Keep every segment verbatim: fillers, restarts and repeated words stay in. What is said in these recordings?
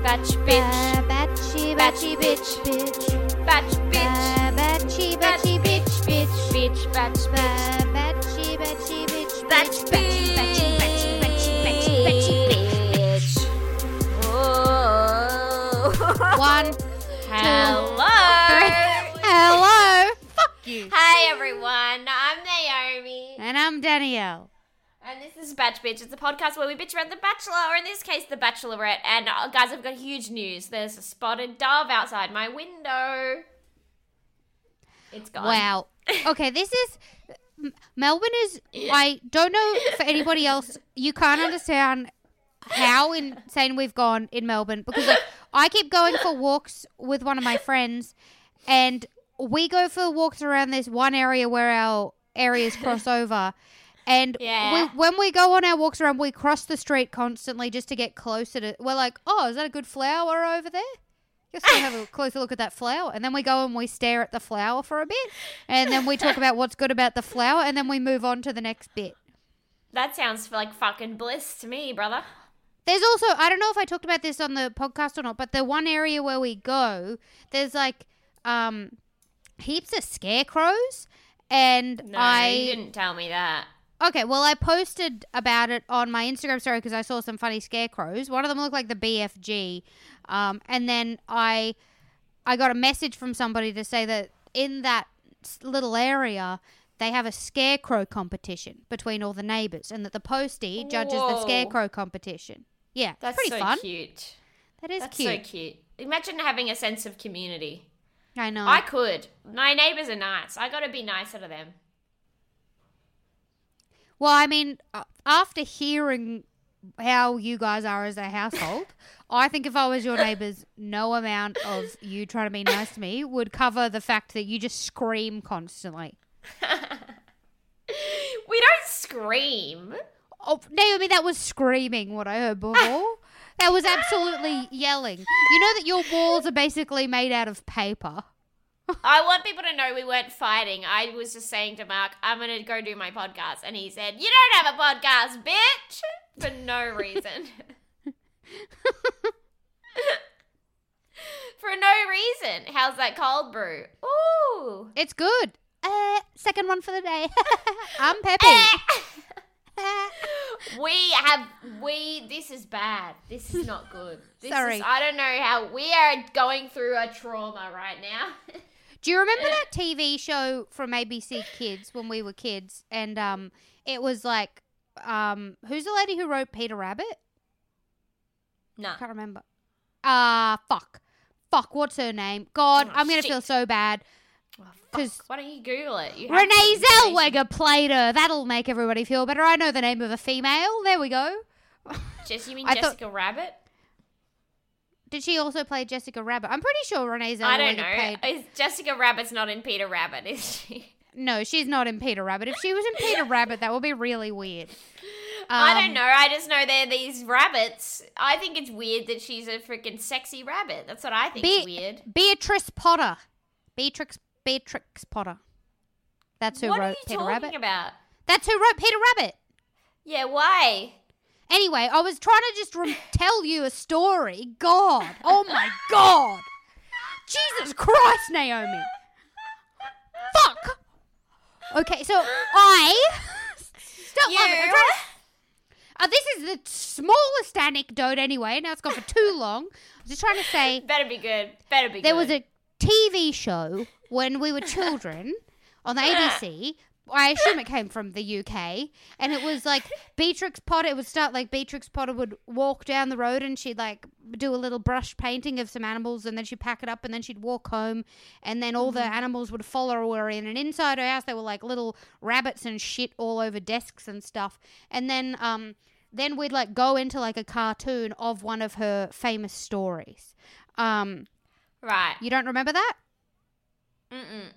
Batch bitch, batchy, batchy bitch, bitch, batch bitch, batchy, batchy bitch, bitch, bitch, batch, batchy, batchy bitch, batch bitch, batchy, batchy, batchy, batchy, bitch. Oh, one. Hello. Hello. Hi everyone, I'm Naomi. And I'm Danielle. And this is Batch Bitch. It's a podcast where we bitch around The Bachelor, or in this case, The Bachelorette. And oh, guys, I've got huge news. There's a spotted dove outside my window. It's gone. Wow. Okay, this is... Melbourne is... I don't know for anybody else. You can't understand how insane we've gone in Melbourne. Because like, I keep going for walks with one of my friends and... We go for walks around this one area where our areas cross over. And yeah. we, when we go on our walks around, we cross the street constantly just to get closer to... We're like, oh, is that a good flower over there? Just to have a closer look at that flower. And then we go and we stare at the flower for a bit. And then we talk about what's good about the flower. And then we move on to the next bit. That sounds like fucking bliss to me, brother. There's also... I don't know if I talked about this on the podcast or not, but the one area where we go, there's like... um. heaps of scarecrows, and no, I... No, you didn't tell me that. Okay, well, I posted about it on my Instagram story because I saw some funny scarecrows. One of them looked like the B F G, um, and then I I got a message from somebody to say that in that little area, they have a scarecrow competition between all the neighbours, and that the postie judges Whoa. the scarecrow competition. Yeah, that's pretty so fun. Cute. That is that's cute. That's so cute. Imagine having a sense of community. I know. I could. My neighbours are nice. I got to be nicer to them. Well, I mean, after hearing how you guys are as a household, I think if I was your neighbours, no amount of you trying to be nice to me would cover the fact that you just scream constantly. We don't scream. Oh, Naomi, that was screaming what I heard before. That was absolutely yelling. You know that your walls are basically made out of paper. I want people to know we weren't fighting. I was just saying to Mark, I'm going to go do my podcast. And he said, you don't have a podcast, bitch. For no reason. For no reason. How's that cold brew? Ooh. It's good. Uh, second one for the day. I'm peppy. We have, we, this is bad. This is not good. This Sorry. Is, I don't know how, we are going through a trauma right now. Do you remember that T V show from A B C Kids when we were kids? And um, it was like, um, who's the lady who wrote Peter Rabbit? No. I can't remember. Uh, fuck. Fuck, what's her name? God, oh, I'm going to feel so bad. Oh, why don't you Google it? You Renee Zellweger played her. That'll make everybody feel better. I know the name of a female. There we go. Jess, you mean I Jessica thought... Rabbit? Did she also play Jessica Rabbit? I'm pretty sure Renee Zellweger I don't know. Played... Is Jessica Rabbit's not in Peter Rabbit, is she? No, she's not in Peter Rabbit. If she was in Peter Rabbit, that would be really weird. Um, I don't know. I just know they're these rabbits. I think it's weird that she's a freaking sexy rabbit. That's what I think Be- is weird. Beatrix Potter. Beatrix Beatrix Potter. That's who what wrote Peter Rabbit. What are you talking about? That's who wrote Peter Rabbit. Yeah, why? Anyway, I was trying to just re- tell you a story. God. Oh, my God. Jesus Christ, Naomi. Fuck. Okay, so I... Stop laughing. Uh, this is the smallest anecdote anyway. Now it's gone for too long. I was just trying to say... Better be good. Better be there good. There was a T V show... When we were children on the A B C, I assume it came from the U K, and it was like Beatrix Potter, it would start like Beatrix Potter would walk down the road and she'd like do a little brush painting of some animals and then she'd pack it up and then she'd walk home and then all mm-hmm. the animals would follow her in, and inside her house there were like little rabbits and shit all over desks and stuff. And then um, then we'd like go into like a cartoon of one of her famous stories. Um, right. You don't remember that? Mm-mm.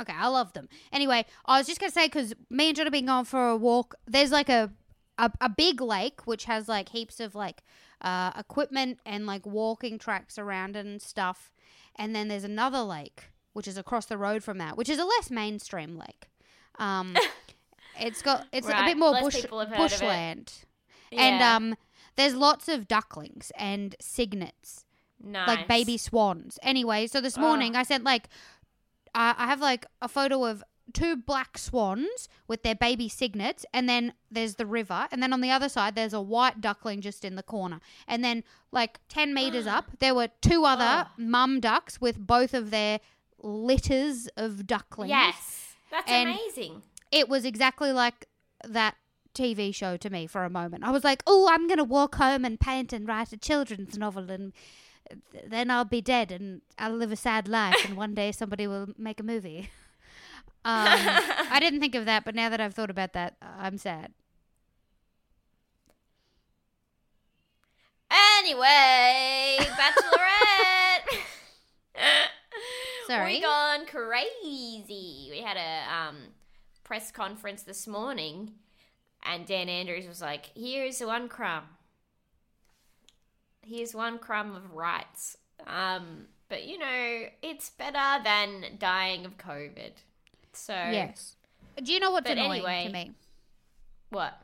Okay, I love them. Anyway, I was just going to say, because me and John have been going for a walk. There's like a, a, a big lake which has like heaps of like uh, equipment and like walking tracks around it and stuff. And then there's another lake which is across the road from that, which is a less mainstream lake. Um, it's got it's right. a bit more less bush bushland. Yeah. And um, there's lots of ducklings and cygnets. Nice. Like baby swans. Anyway, so this morning oh. I sent like... I have, like, a photo of two black swans with their baby cygnets, and then there's the river, and then on the other side there's a white duckling just in the corner. And then, like, ten metres up, there were two other oh. mum ducks with both of their litters of ducklings. Yes, that's and amazing. It was exactly like that T V show to me for a moment. I was like, oh, I'm going to walk home and paint and write a children's novel and... then I'll be dead and I'll live a sad life and one day somebody will make a movie. Um, I didn't think of that, but now that I've thought about that, I'm sad. Anyway, Bachelorette! Sorry. We've gone crazy. We had a um, press conference this morning and Dan Andrews was like, here's one crumb. Here's one crumb of rights. Um, but, you know, it's better than dying of COVID. So yes. Do you know what's annoying anyway, to me? What?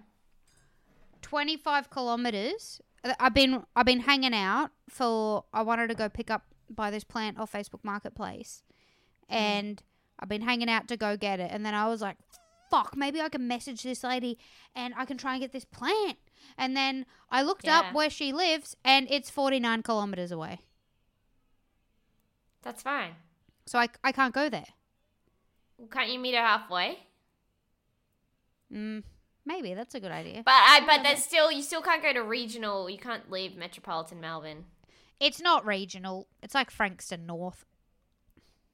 twenty-five kilometres. I've been I've been hanging out for... I wanted to go pick up buy this plant off Facebook Marketplace. Mm. And I've been hanging out to go get it. And then I was like, fuck, maybe I can message this lady and I can try and get this plant. And then I looked yeah. up where she lives and it's forty-nine kilometres away. That's fine. So I, I can't go there. Well, can't you meet her halfway? Mm, maybe. That's a good idea. But I, but there's still, you still can't go to regional. You can't leave metropolitan Melbourne. It's not regional. It's like Frankston North.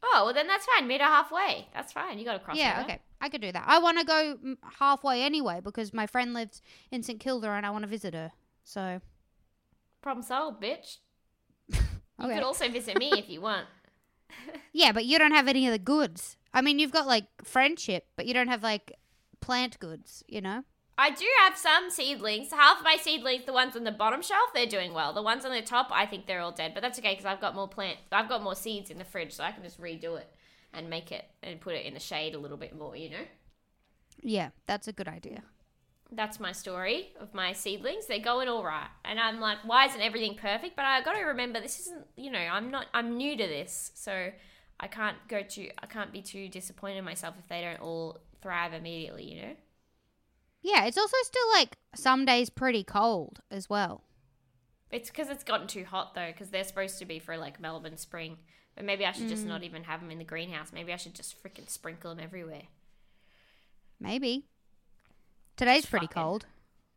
Oh, well then that's fine. Meet her halfway. That's fine. You got to cross Yeah, over. Okay. I could do that. I want to go halfway anyway because my friend lives in St Kilda and I want to visit her. So. Problem solved, bitch. Okay. You could also visit me if you want. Yeah, but you don't have any of the goods. I mean, you've got like friendship, but you don't have like plant goods, you know? I do have some seedlings. Half of my seedlings, the ones on the bottom shelf, they're doing well. The ones on the top, I think they're all dead. But that's okay because I've got more plant. I've got more seeds in the fridge, so I can just redo it and make it and put it in the shade a little bit more, you know? Yeah, that's a good idea. That's my story of my seedlings. They're going all right. And I'm like, why isn't everything perfect? But I got to remember this isn't, you know, I'm not, I'm new to this. So I can't go to, I can't be too disappointed in myself if they don't all thrive immediately, you know? Yeah, it's also still, like, some days pretty cold as well. It's because it's gotten too hot, though, because they're supposed to be for, like, Melbourne spring. But maybe I should mm. just not even have them in the greenhouse. Maybe I should just frickin' sprinkle them everywhere. Maybe. Today's just pretty fucking cold.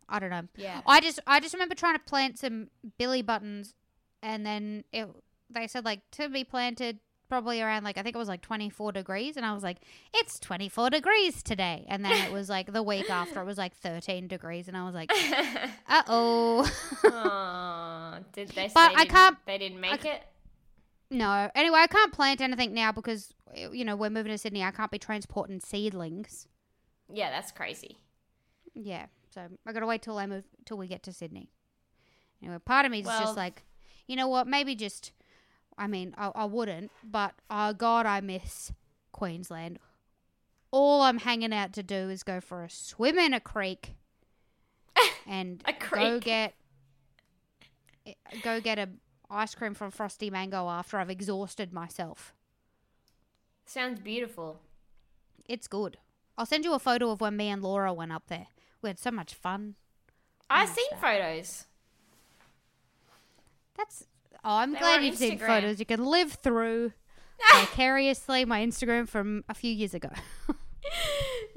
I don't know. Yeah. I just I just remember trying to plant some billy buttons, and then it, they said, like, to be planted probably around, like, I think it was, like, twenty-four degrees. And I was like, it's twenty-four degrees today. And then it was, like, the week after it was, like, thirteen degrees. And I was like, uh-oh. Aww. Did they say but I can't, they didn't make I, it? No. Anyway, I can't plant anything now because, you know, we're moving to Sydney. I can't be transporting seedlings. Yeah, that's crazy. Yeah. So I got to wait till I move, till we get to Sydney. Anyway, part of me is well, just like, you know what, maybe just... I mean, I, I wouldn't, but, oh, God, I miss Queensland. All I'm hanging out to do is go for a swim in a creek and a creek. go get go get a ice cream from Frosty Mango after I've exhausted myself. Sounds beautiful. It's good. I'll send you a photo of when me and Laura went up there. We had so much fun. I've seen that. photos. That's... Oh, I'm they glad you've seen photos. You can live through vicariously my Instagram from a few years ago.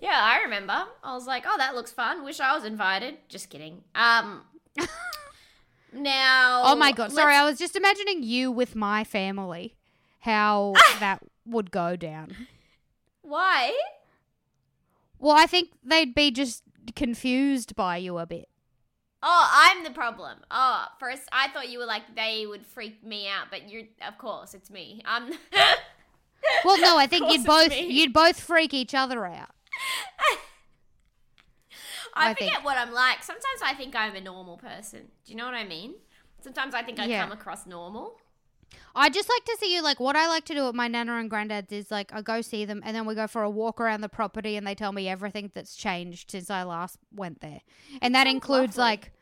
Yeah, I remember. I was like, oh, that looks fun. Wish I was invited. Just kidding. Um, now... Oh, my God. Sorry, let's... I was just imagining you with my family, how that would go down. Why? Well, I think they'd be just confused by you a bit. Oh, I'm the problem. Oh, first I thought you were like, they would freak me out, but you're, of course, it's me. I'm. Well, no, I think you'd both me. you'd both freak each other out. I, I forget think. what I'm like. Sometimes I think I'm a normal person. Do you know what I mean? Sometimes I think I yeah. come across normal. I just like to see you, like, what I like to do at my nana and granddad's is, like, I go see them and then we go for a walk around the property and they tell me everything that's changed since I last went there. And that Sounds includes, lovely. like,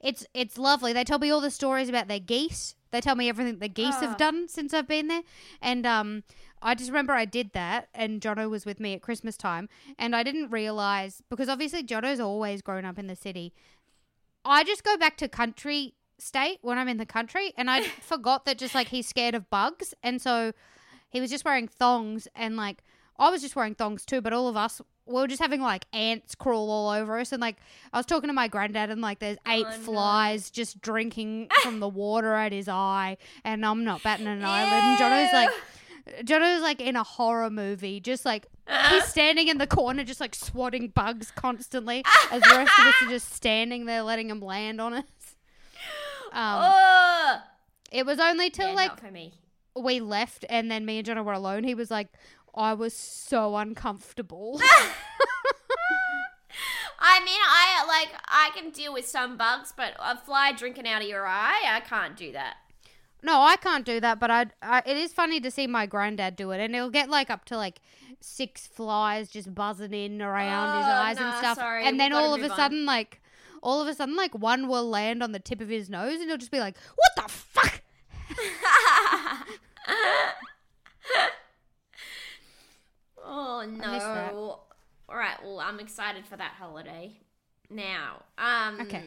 it's it's lovely. They tell me all the stories about their geese. They tell me everything the geese oh. have done since I've been there. And um, I just remember I did that and Jono was with me at Christmas time and I didn't realise, because obviously Jono's always grown up in the city. I just go back to country state when I'm in the country and I forgot that just like he's scared of bugs, and so he was just wearing thongs and like I was just wearing thongs too, but all of us we were just having like ants crawl all over us and like I was talking to my granddad and like there's eight oh, flies no. just drinking from the water at his eye and I'm not batting an Ew. eyelid, and Jono's like Jono's like in a horror movie, just like he's standing in the corner just like swatting bugs constantly as the rest of us are just standing there letting him land on us. Um, oh! It was only till yeah, like for me. we left and then me and Jono were alone. He was like, I was so uncomfortable. I mean, I like I can deal with some bugs, but a fly drinking out of your eye, I can't do that. No, I can't do that, but I, I it is funny to see my granddad do it, and he'll get like up to like six flies just buzzing in around oh, his eyes nah, and stuff, sorry, and then all of a sudden on. like. All of a sudden, like, one will land on the tip of his nose and he'll just be like, what the fuck? Oh, no. All right, well, I'm excited for that holiday. Now, um, okay.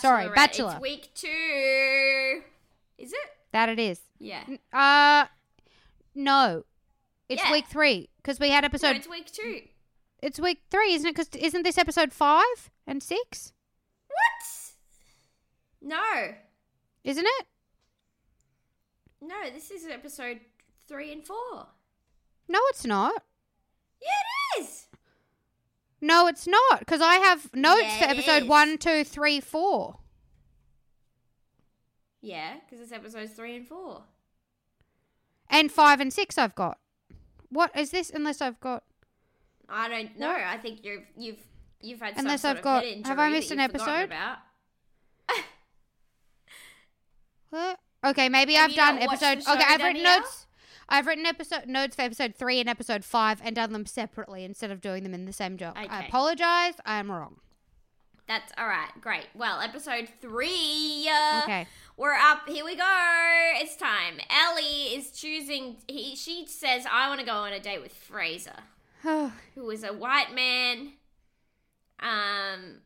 Sorry, Bachelor. It's week two. Is it? That it is. Yeah. Uh, no. It's yeah. week three because we had episode. No, it's week two. It's week three, isn't it? Because isn't this episode five and six? What? No. Isn't it? No, this is episode three and four. No, it's not. Yeah, it is. No, it's not, because I have notes yeah, for episode is. one, two, three, four. Yeah, because it's episodes three and four. And five and six I've got. What is this unless I've got... I don't know. What? I think you've... you've... You've had some Unless sort I've of got, head injury have I missed an episode? About. What? Okay, maybe have I've done episode. Okay, I've written here? notes. I've written episode notes for episode three and episode five, and done them separately instead of doing them in the same job. Okay. I apologize. I am wrong. That's all right. Great. Well, episode three. Uh, okay, we're up. Here we go. It's time. Ellie is choosing. He. She says, "I want to go on a date with Fraser, who is a white man." Um,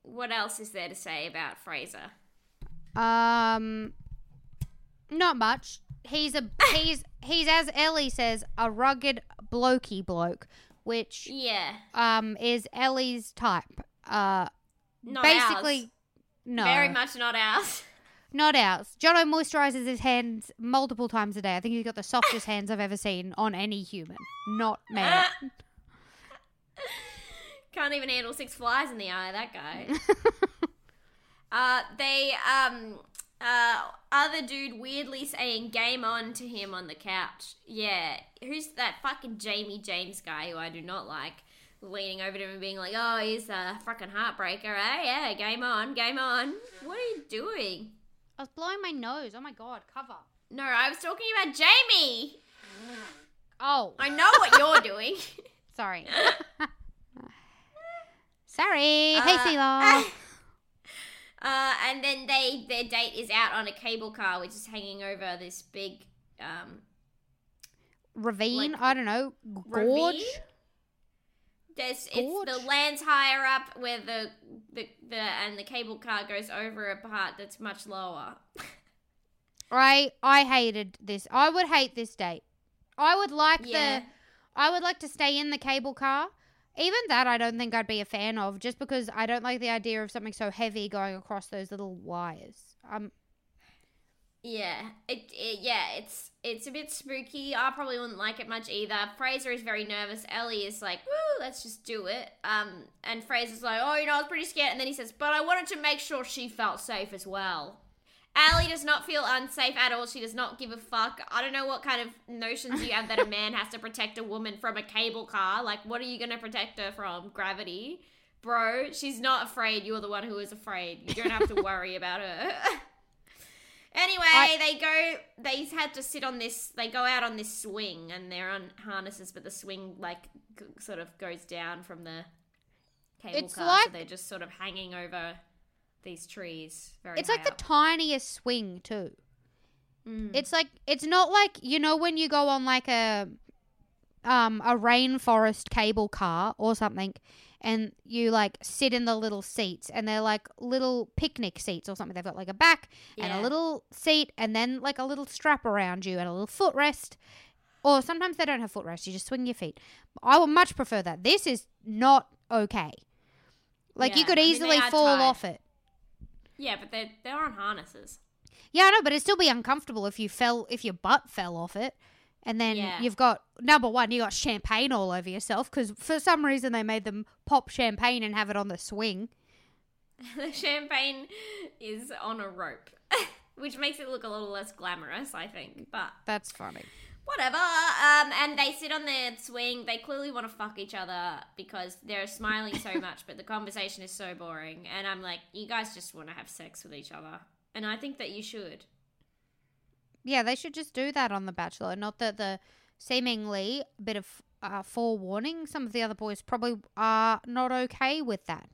what else is there to say about Fraser? Um, not much. He's a he's he's as Ellie says, a rugged blokey bloke, which yeah um is Ellie's type. Uh, not basically, ours. no, very much not ours. Not ours. Jono moisturizes his hands multiple times a day. I think he's got the softest hands I've ever seen on any human, not man. Can't even handle six flies in the eye, that guy. uh, they, um, uh, other dude weirdly saying game on to him on the couch. Yeah, who's that fucking Jamie James guy who I do not like, leaning over to him and being like, oh, he's a fucking heartbreaker, eh? Yeah, game on, game on. What are you doing? I was blowing my nose. Oh, my God, cover. No, I was talking about Jamie. Oh. I know what you're doing. Sorry. Sorry, uh, hey Sila. Uh, and then they their date is out on a cable car, which is hanging over this big um, ravine. Like, I don't know, gorge. There's gorge? It's the land's higher up where the, the the and the cable car goes over a part that's much lower. I I hated this. I would hate this date. I would like yeah. the. I would like to stay in the cable car. Even that I don't think I'd be a fan of, just because I don't like the idea of something so heavy going across those little wires. Um, Yeah, it, it yeah, it's it's a bit spooky. I probably wouldn't like it much either. Fraser is very nervous. Ellie is like, "Woo, let's just do it." Um, and Fraser's like, "Oh, you know, I was pretty scared." And then he says, "But I wanted to make sure she felt safe as well." Ellie does not feel unsafe at all. She does not give a fuck. I don't know what kind of notions you have that a man has to protect a woman from a cable car. Like, what are you going to protect her from? Gravity? Bro, she's not afraid. You're the one who is afraid. You don't have to worry about her. Anyway, I, they go, they had to sit on this, they go out on this swing and they're on harnesses, but the swing, like, g- sort of goes down from the cable car, like, so they're just sort of hanging over these trees very It's like up. The tiniest swing, too. Mm. It's like, it's not like, you know, when you go on, like, a, um, a rainforest cable car or something, and you, like, sit in the little seats, and they're, like, little picnic seats or something. They've got, like, a back yeah. and a little seat and then, like, a little strap around you and a little footrest. Or sometimes they don't have footrest. You just swing your feet. I would much prefer that. This is not okay. Like, yeah, you could easily I mean, fall tied. off it. Yeah, but they're, they're on harnesses. Yeah, I know, but it'd still be uncomfortable if you fell, if your butt fell off it. And then yeah. you've got, number one, you got champagne all over yourself because for some reason they made them pop champagne and have it on the swing. The champagne is on a rope, which makes it look a little less glamorous, I think. But that's funny. Whatever. Um, and they sit on the swing. They clearly want to fuck each other because they're smiling so much, but the conversation is so boring. And I'm like, you guys just want to have sex with each other. And I think that you should. Yeah, they should just do that on The Bachelor. Not that the seemingly bit of uh, forewarning, some of the other boys probably are not okay with that.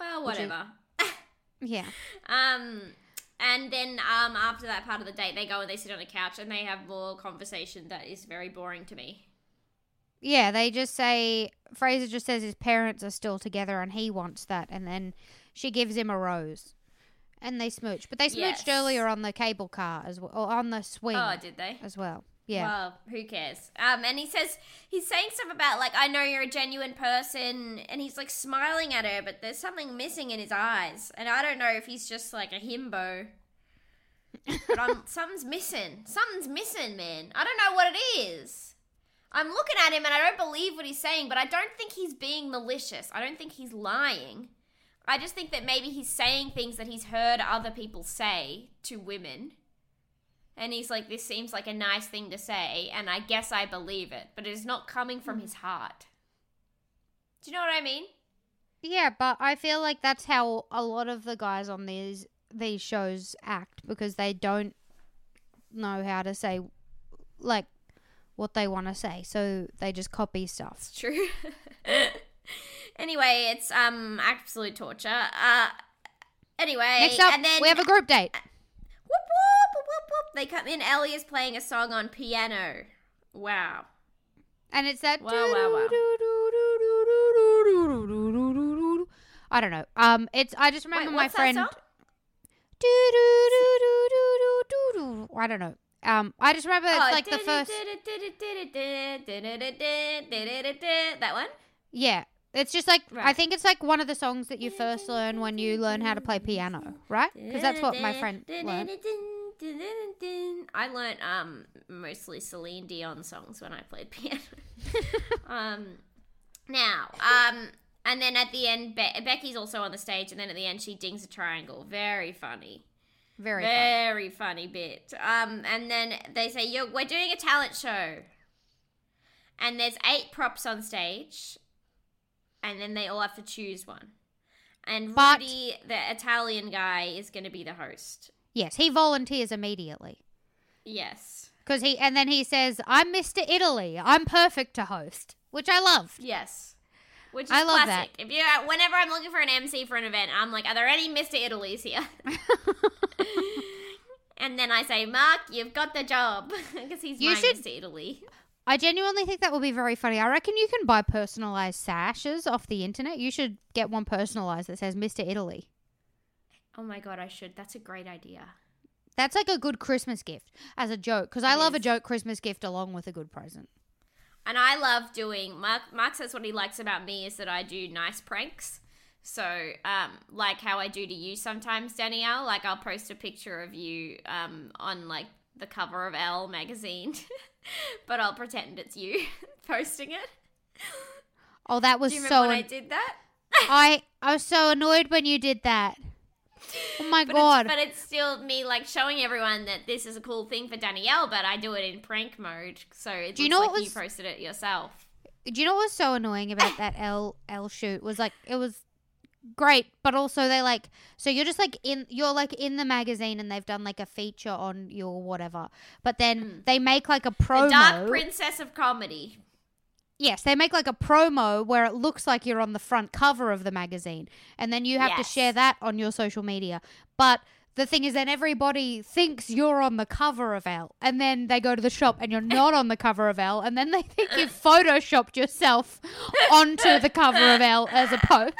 Well, whatever. yeah. Um, and then um, after that part of the date, they go and they sit on a couch and they have more conversation that is very boring to me. Yeah, they just say, Fraser just says his parents are still together and he wants that. And then she gives him a rose. And they smooch. But they smooched yes. earlier on the cable car as well, or on the swing. Oh, did they? As well. Yeah. Well, who cares? Um, and he says, he's saying stuff about, like, I know you're a genuine person. And he's, like, smiling at her, but there's something missing in his eyes. And I don't know if he's just, like, a himbo. But I'm, something's missing. Something's missing, man. I don't know what it is. I'm looking at him and I don't believe what he's saying, but I don't think he's being malicious. I don't think he's lying. I just think that maybe he's saying things that he's heard other people say to women. And he's like, this seems like a nice thing to say, and I guess I believe it. But it is not coming from his heart. Do you know what I mean? Yeah, but I feel like that's how a lot of the guys on these these shows act. Because they don't know how to say, like, what they want to say. So they just copy stuff. It's true. Anyway, it's um absolute torture. Uh, anyway, next up, and then, we have a group date. Whoop, whoop, whoop, whoop, whoop. They come in. Ellie is playing a song on piano. Wow. And it's that. Wow, wow, wow. I don't know. Um, it's. I just remember Wait, my friend. What's that song? I don't know. Um, I just remember it's like the first. That one? Yeah. It's just like, right. I think it's like one of the songs that you first learn when you learn how to play piano, right? Because that's what my friend learned. I learned um, mostly Celine Dion songs when I played piano. um, now, um, and then at the end, Be- Becky's also on the stage, and then at the end she dings a triangle. Very funny. Very, Very funny. funny bit. Um, and then they say, Yo, we're doing a talent show. And there's eight props on stage. And then they all have to choose one. And but, Rudy, the Italian guy, is going to be the host. Yes, he volunteers immediately. Yes. Cause he, and then he says, I'm Mister Italy. I'm perfect to host, which I love. Yes. Which is I love classic. That. If you, whenever I'm looking for an M C for an event, I'm like, are there any Mister Italys here? And then I say, Mark, you've got the job. Because he's you my should- Mister Italy. I genuinely think that will be very funny. I reckon you can buy personalised sashes off the internet. You should get one personalised that says Mister Italy. Oh my God, I should. That's a great idea. That's like a good Christmas gift as a joke because I love a joke Christmas gift along with a good present. And I love doing, Mark, Mark says what he likes about me is that I do nice pranks. So, um, like how I do to you sometimes, Danielle, like I'll post a picture of you um, on like the cover of Elle magazine, but I'll pretend it's you posting it. Oh, that was so... Do you remember so when an- I did that? I, I was so annoyed when you did that. Oh, my but God. It's, but it's still me, like, showing everyone that this is a cool thing for Danielle, but I do it in prank mode, so it do looks you know like was, you posted it yourself. Do you know what was so annoying about that Elle, Elle shoot? Was, like, it was... Great, but also they like so you're just like in you're like in the magazine and they've done like a feature on your whatever, but then mm. they make like a promo. The Dark Princess of Comedy. Yes, they make like a promo where it looks like you're on the front cover of the magazine, and then you have yes. to share that on your social media. But the thing is, then everybody thinks you're on the cover of Elle, and then they go to the shop and you're not on the cover of Elle, and then they think you've photoshopped yourself onto the cover of Elle as a post.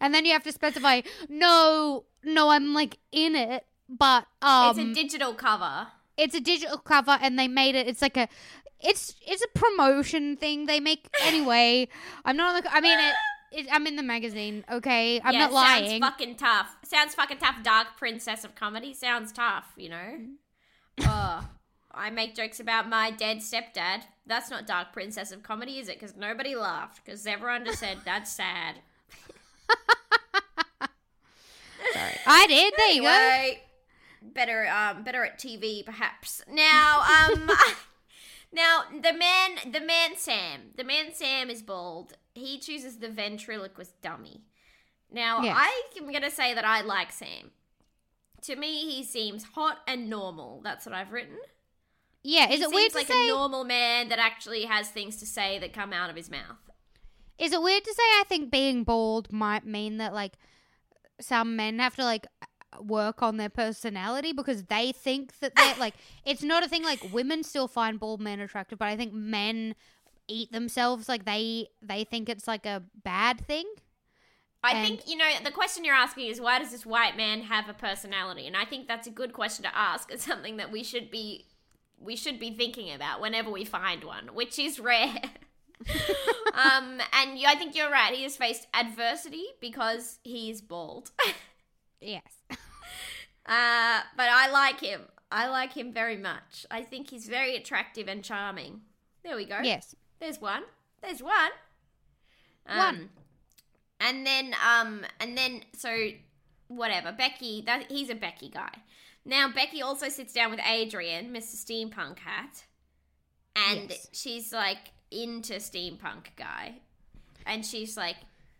And then you have to specify, no, no, I'm like in it, but um, it's a digital cover. It's a digital cover, and they made it. It's like a, it's it's a promotion thing they make anyway. I'm not on the. I mean, it, it, I'm in the magazine. Okay, I'm yeah, not lying. Sounds fucking tough. Sounds fucking tough. Dark Princess of Comedy sounds tough. You know. Oh, I make jokes about my dead stepdad. That's not Dark Princess of Comedy, is it? Because nobody laughed. Because everyone just said that's sad. Sorry. I did. There anyway, you go. Better, um, better at T V, perhaps. Now, um, now the man, the man Sam, the man Sam is bald. He chooses the ventriloquist dummy. Now, yes. I am gonna say that I like Sam. To me, he seems hot and normal. That's what I've written. Yeah, is he it seems weird to like say... a normal man that actually has things to say that come out of his mouth? Is it weird to say I think being bald might mean that, like, some men have to, like, work on their personality because they think that they're, like, it's not a thing, like, women still find bald men attractive, but I think men eat themselves, like, they they think it's, like, a bad thing. I and think, you know, the question you're asking is why does this white man have a personality? And I think that's a good question to ask. It's something that we should be, we should be thinking about whenever we find one, which is rare. um, and you, I think you're right. He has faced adversity because he is bald. Yes. uh, but I like him. I like him very much. I think he's very attractive and charming. There we go. Yes. There's one. There's one. Um, one. And then, um, and then, so whatever. Becky. That he's a Becky guy. Now Becky also sits down with Adrian, Mister Steampunk Hat, and yes. she's like. Into steampunk guy, and she's like,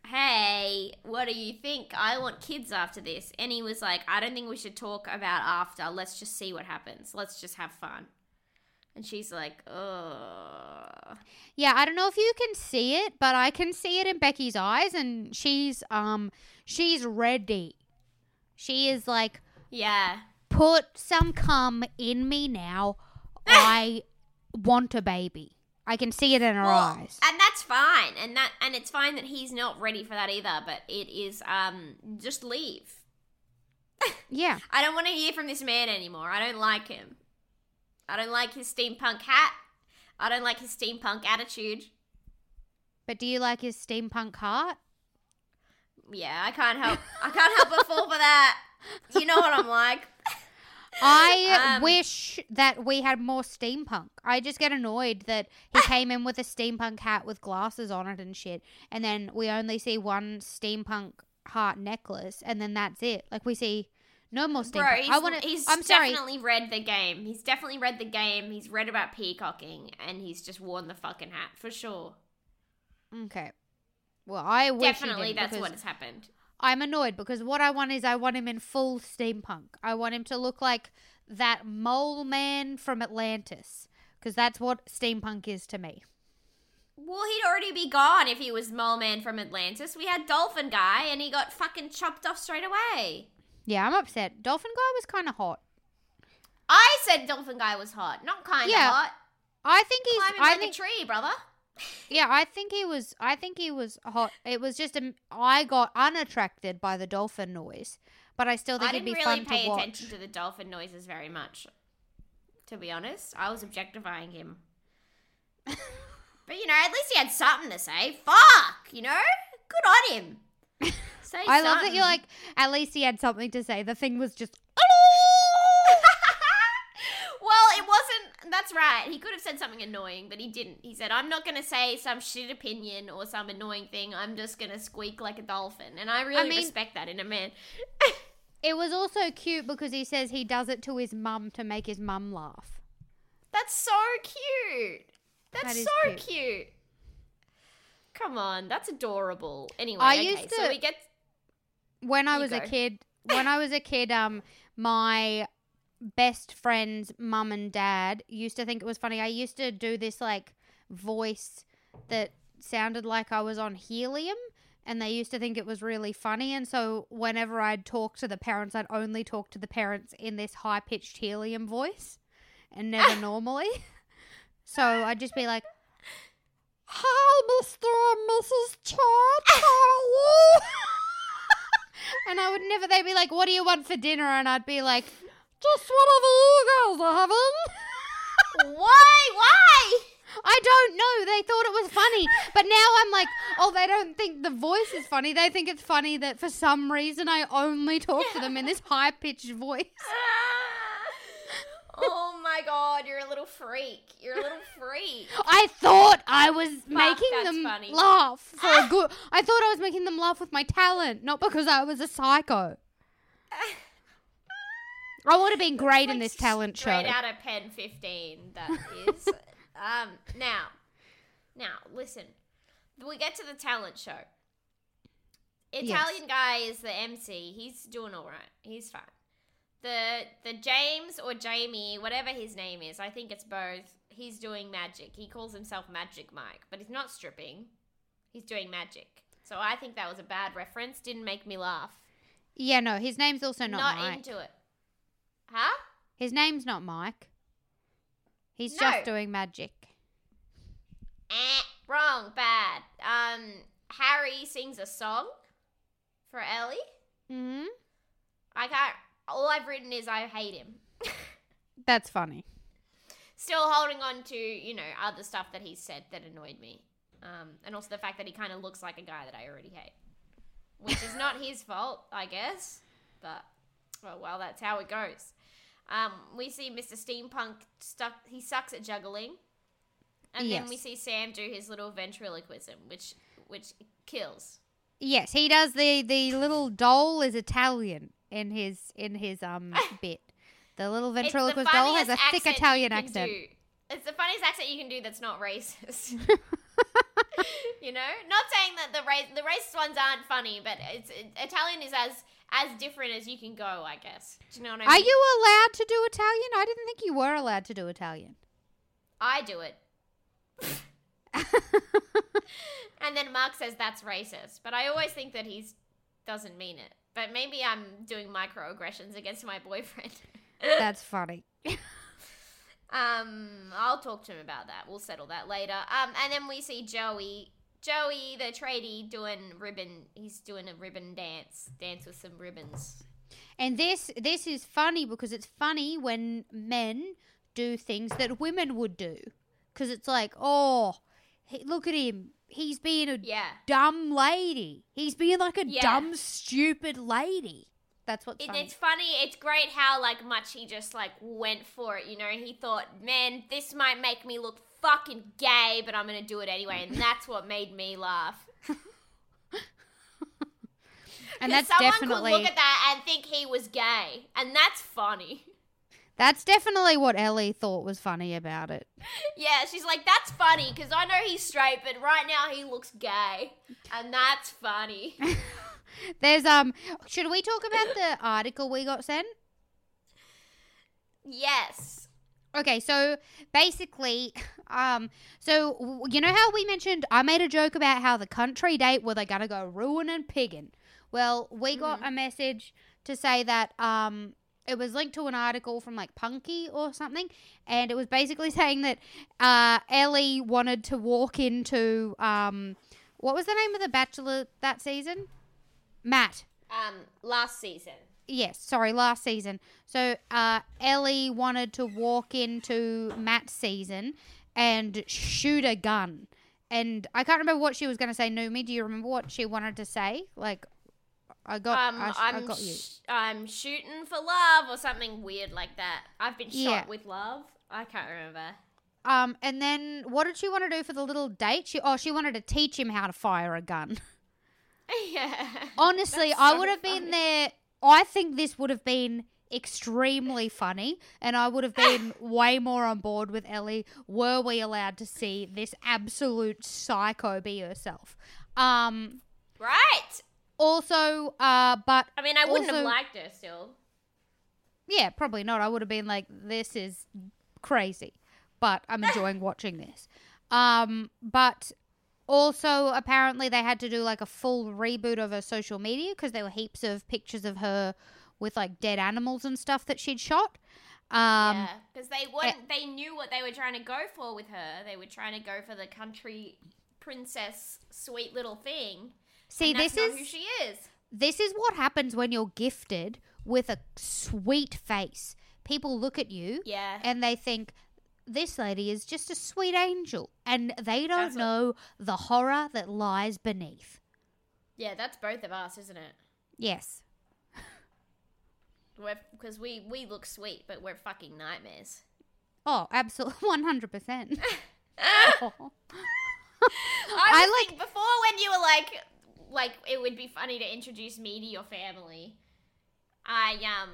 hey, what do you think? I want kids after this. And he was like, I don't think we should talk about after, let's just see what happens, let's just have fun. And she's like, oh yeah, I don't know if you can see it, but I can see it in Becky's eyes, and she's um she's ready. She is like, yeah, put some cum in me now. I want a baby. I can see it in her well, eyes. And that's fine. And that and it's fine that he's not ready for that either, but it is um just leave. Yeah. I don't want to hear from this man anymore. I don't like him. I don't like his steampunk hat. I don't like his steampunk attitude. But do you like his steampunk heart? Yeah, I can't help I can't help but fall for that. You know what I'm like. I um, wish that we had more steampunk. I just get annoyed that he came in with a steampunk hat with glasses on it and shit, and then we only see one steampunk heart necklace, and then that's it. Like, we see no more steampunk. Bro, he's, I wanna, he's I'm definitely sorry. read the game. He's definitely read the game. He's read about peacocking, and he's just worn the fucking hat for sure. Okay. Well, I wish definitely that's what has happened. I'm annoyed because what I want is I want him in full steampunk. I want him to look like that mole man from Atlantis, because that's what steampunk is to me. Well, he'd already be gone if he was mole man from Atlantis. We had Dolphin Guy and he got fucking chopped off straight away. Yeah, I'm upset. Dolphin Guy was kind of hot. I said Dolphin Guy was hot, not kind of yeah, hot. I think he's climbing I like think- a tree, brother. Yeah, I think he was, I think he was hot. It was just, a, I got unattracted by the dolphin noise, but I still think I it'd be really fun to watch. I didn't really pay attention to the dolphin noises very much, to be honest. I was objectifying him. But, you know, at least he had something to say. Fuck, you know? good on him. Say I something. Love that you're like, at least he had something to say. The thing was just, oh! Well, it wasn't, that's right. He could have said something annoying, but he didn't. He said, I'm not going to say some shit opinion or some annoying thing. I'm just going to squeak like a dolphin. And I really I mean, respect that in a man. It was also cute because he says he does it to his mum to make his mum laugh. That's so cute. That's that so cute. cute. Come on, that's adorable. Anyway, I okay, used to, so we get when I was go. a kid, when I was a kid, um my best friend's mum and dad used to think it was funny. I used to do this like voice that sounded like I was on helium. And they used to think it was really funny. And so whenever I'd talk to the parents, I'd only talk to the parents in this high-pitched helium voice and never normally. So I'd just be like, hi, Mister and Missus Church, how are you? And I would never, they'd be like, what do you want for dinner? And I'd be like, just whatever you girls are having. Why? Why? I don't know. They thought it was funny. But now I'm like, oh, they don't think the voice is funny. They think it's funny that for some reason I only talk to them in this high-pitched voice. Oh, my God. You're a little freak. You're a little freak. I thought I was Fuck, making them funny. laugh. for a good. I thought I was making them laugh with my talent, not because I was a psycho. I would have been great like in this talent show. Straight out of Pen fifteen, that is. Um, now, now, listen, we get to the talent show. Italian yes. guy is the M C. He's doing all right. He's fine. The the James or Jamie, whatever his name is, I think it's both. He's doing magic. He calls himself Magic Mike, but he's not stripping. He's doing magic. So I think that was a bad reference. Didn't make me laugh. Yeah, no, his name's also not, not Mike. Not into it. Huh? His name's not Mike. He's no. just doing magic. Eh, wrong, bad. Um, Harry sings a song for Ellie. Mm-hmm. I can't, all I've written is I hate him. That's funny. Still holding on to, you know, other stuff that he said that annoyed me. Um, and also the fact that he kind of looks like a guy that I already hate. Which is not his fault, I guess. But, well, well that's how it goes. Um, we see Mister Steampunk stuck. He sucks at juggling, and yes. then we see Sam do his little ventriloquism, which which kills. Yes, he does the, the little doll is Italian in his in his um bit. The little ventriloquist the doll has a thick Italian accent. Do. It's the funniest accent you can do that's not racist. You know, not saying that the race the racist ones aren't funny, but it's it, Italian is as. As different as you can go, I guess. Do you know what I mean? Are you allowed to do Italian? I didn't think you were allowed to do Italian. I do it. And then Mark says that's racist. But I always think that he doesn't mean it. But maybe I'm doing microaggressions against my boyfriend. That's funny. um, I'll talk to him about that. We'll settle that later. Um, and then we see Joey... Joey, the tradie, doing ribbon. He's doing a ribbon dance, dance with some ribbons. And this this is funny because it's funny when men do things that women would do. Because it's like, oh, he, look at him. He's being a yeah. dumb lady. He's being like a yeah. dumb, stupid lady. That's what's funny. It's funny. It's great how like much he just like went for it. You know, he thought, man, this might make me look fucking gay, but I'm gonna do it anyway, and that's what made me laugh. And that's someone definitely could look at that and think he was gay, and that's funny. That's definitely what Ellie thought was funny about it. Yeah, she's like, that's funny because I know he's straight, but right now he looks gay, and that's funny. There's um, should we talk about the article we got sent? Yes. Okay, so basically, um, so you know how we mentioned, I made a joke about how the country date were they going to go ruin and pigging. Well, we mm-hmm. got a message to say that um, it was linked to an article from like Punky or something. And it was basically saying that uh, Ellie wanted to walk into, um, what was the name of the Bachelor that season? Matt. Um, last season. Yes, sorry, last season. So uh, Ellie wanted to walk into Matt's season and shoot a gun And I can't remember what she was going to say. Noomi, do you remember what she wanted to say? Like, I got, um, I, I'm I got you. Sh- I'm shooting for love or something weird like that. I've been shot yeah. with love. I can't remember. Um, and then what did she want to do for the little date? She oh, she wanted to teach him how to fire a gun. Yeah. Honestly, I so would have funny. been there. I think this would have been extremely funny, and I would have been way more on board with Ellie were we allowed to see this absolute psycho be herself. Um, right. Also, uh, but I mean, I wouldn't also, have liked her still. Yeah, probably not. I would have been like, this is crazy, but I'm enjoying watching this. Um, but also, apparently, they had to do like a full reboot of her social media because there were heaps of pictures of her with like dead animals and stuff that she'd shot. Um, yeah, because they weren't. It, they knew what they were trying to go for with her. They were trying to go for the country princess, sweet little thing. See, and that's this not is who she is. This is what happens when you're gifted with a sweet face. People look at you, yeah, and they think this lady is just a sweet angel, and they don't that's know what... the horror that lies beneath. Yeah, that's both of us, isn't it? Yes. Because we, we look sweet, but we're fucking nightmares. Oh, absolutely. one hundred percent. oh. I was like, thinking before when you were like, like, it would be funny to introduce me to your family. I, um,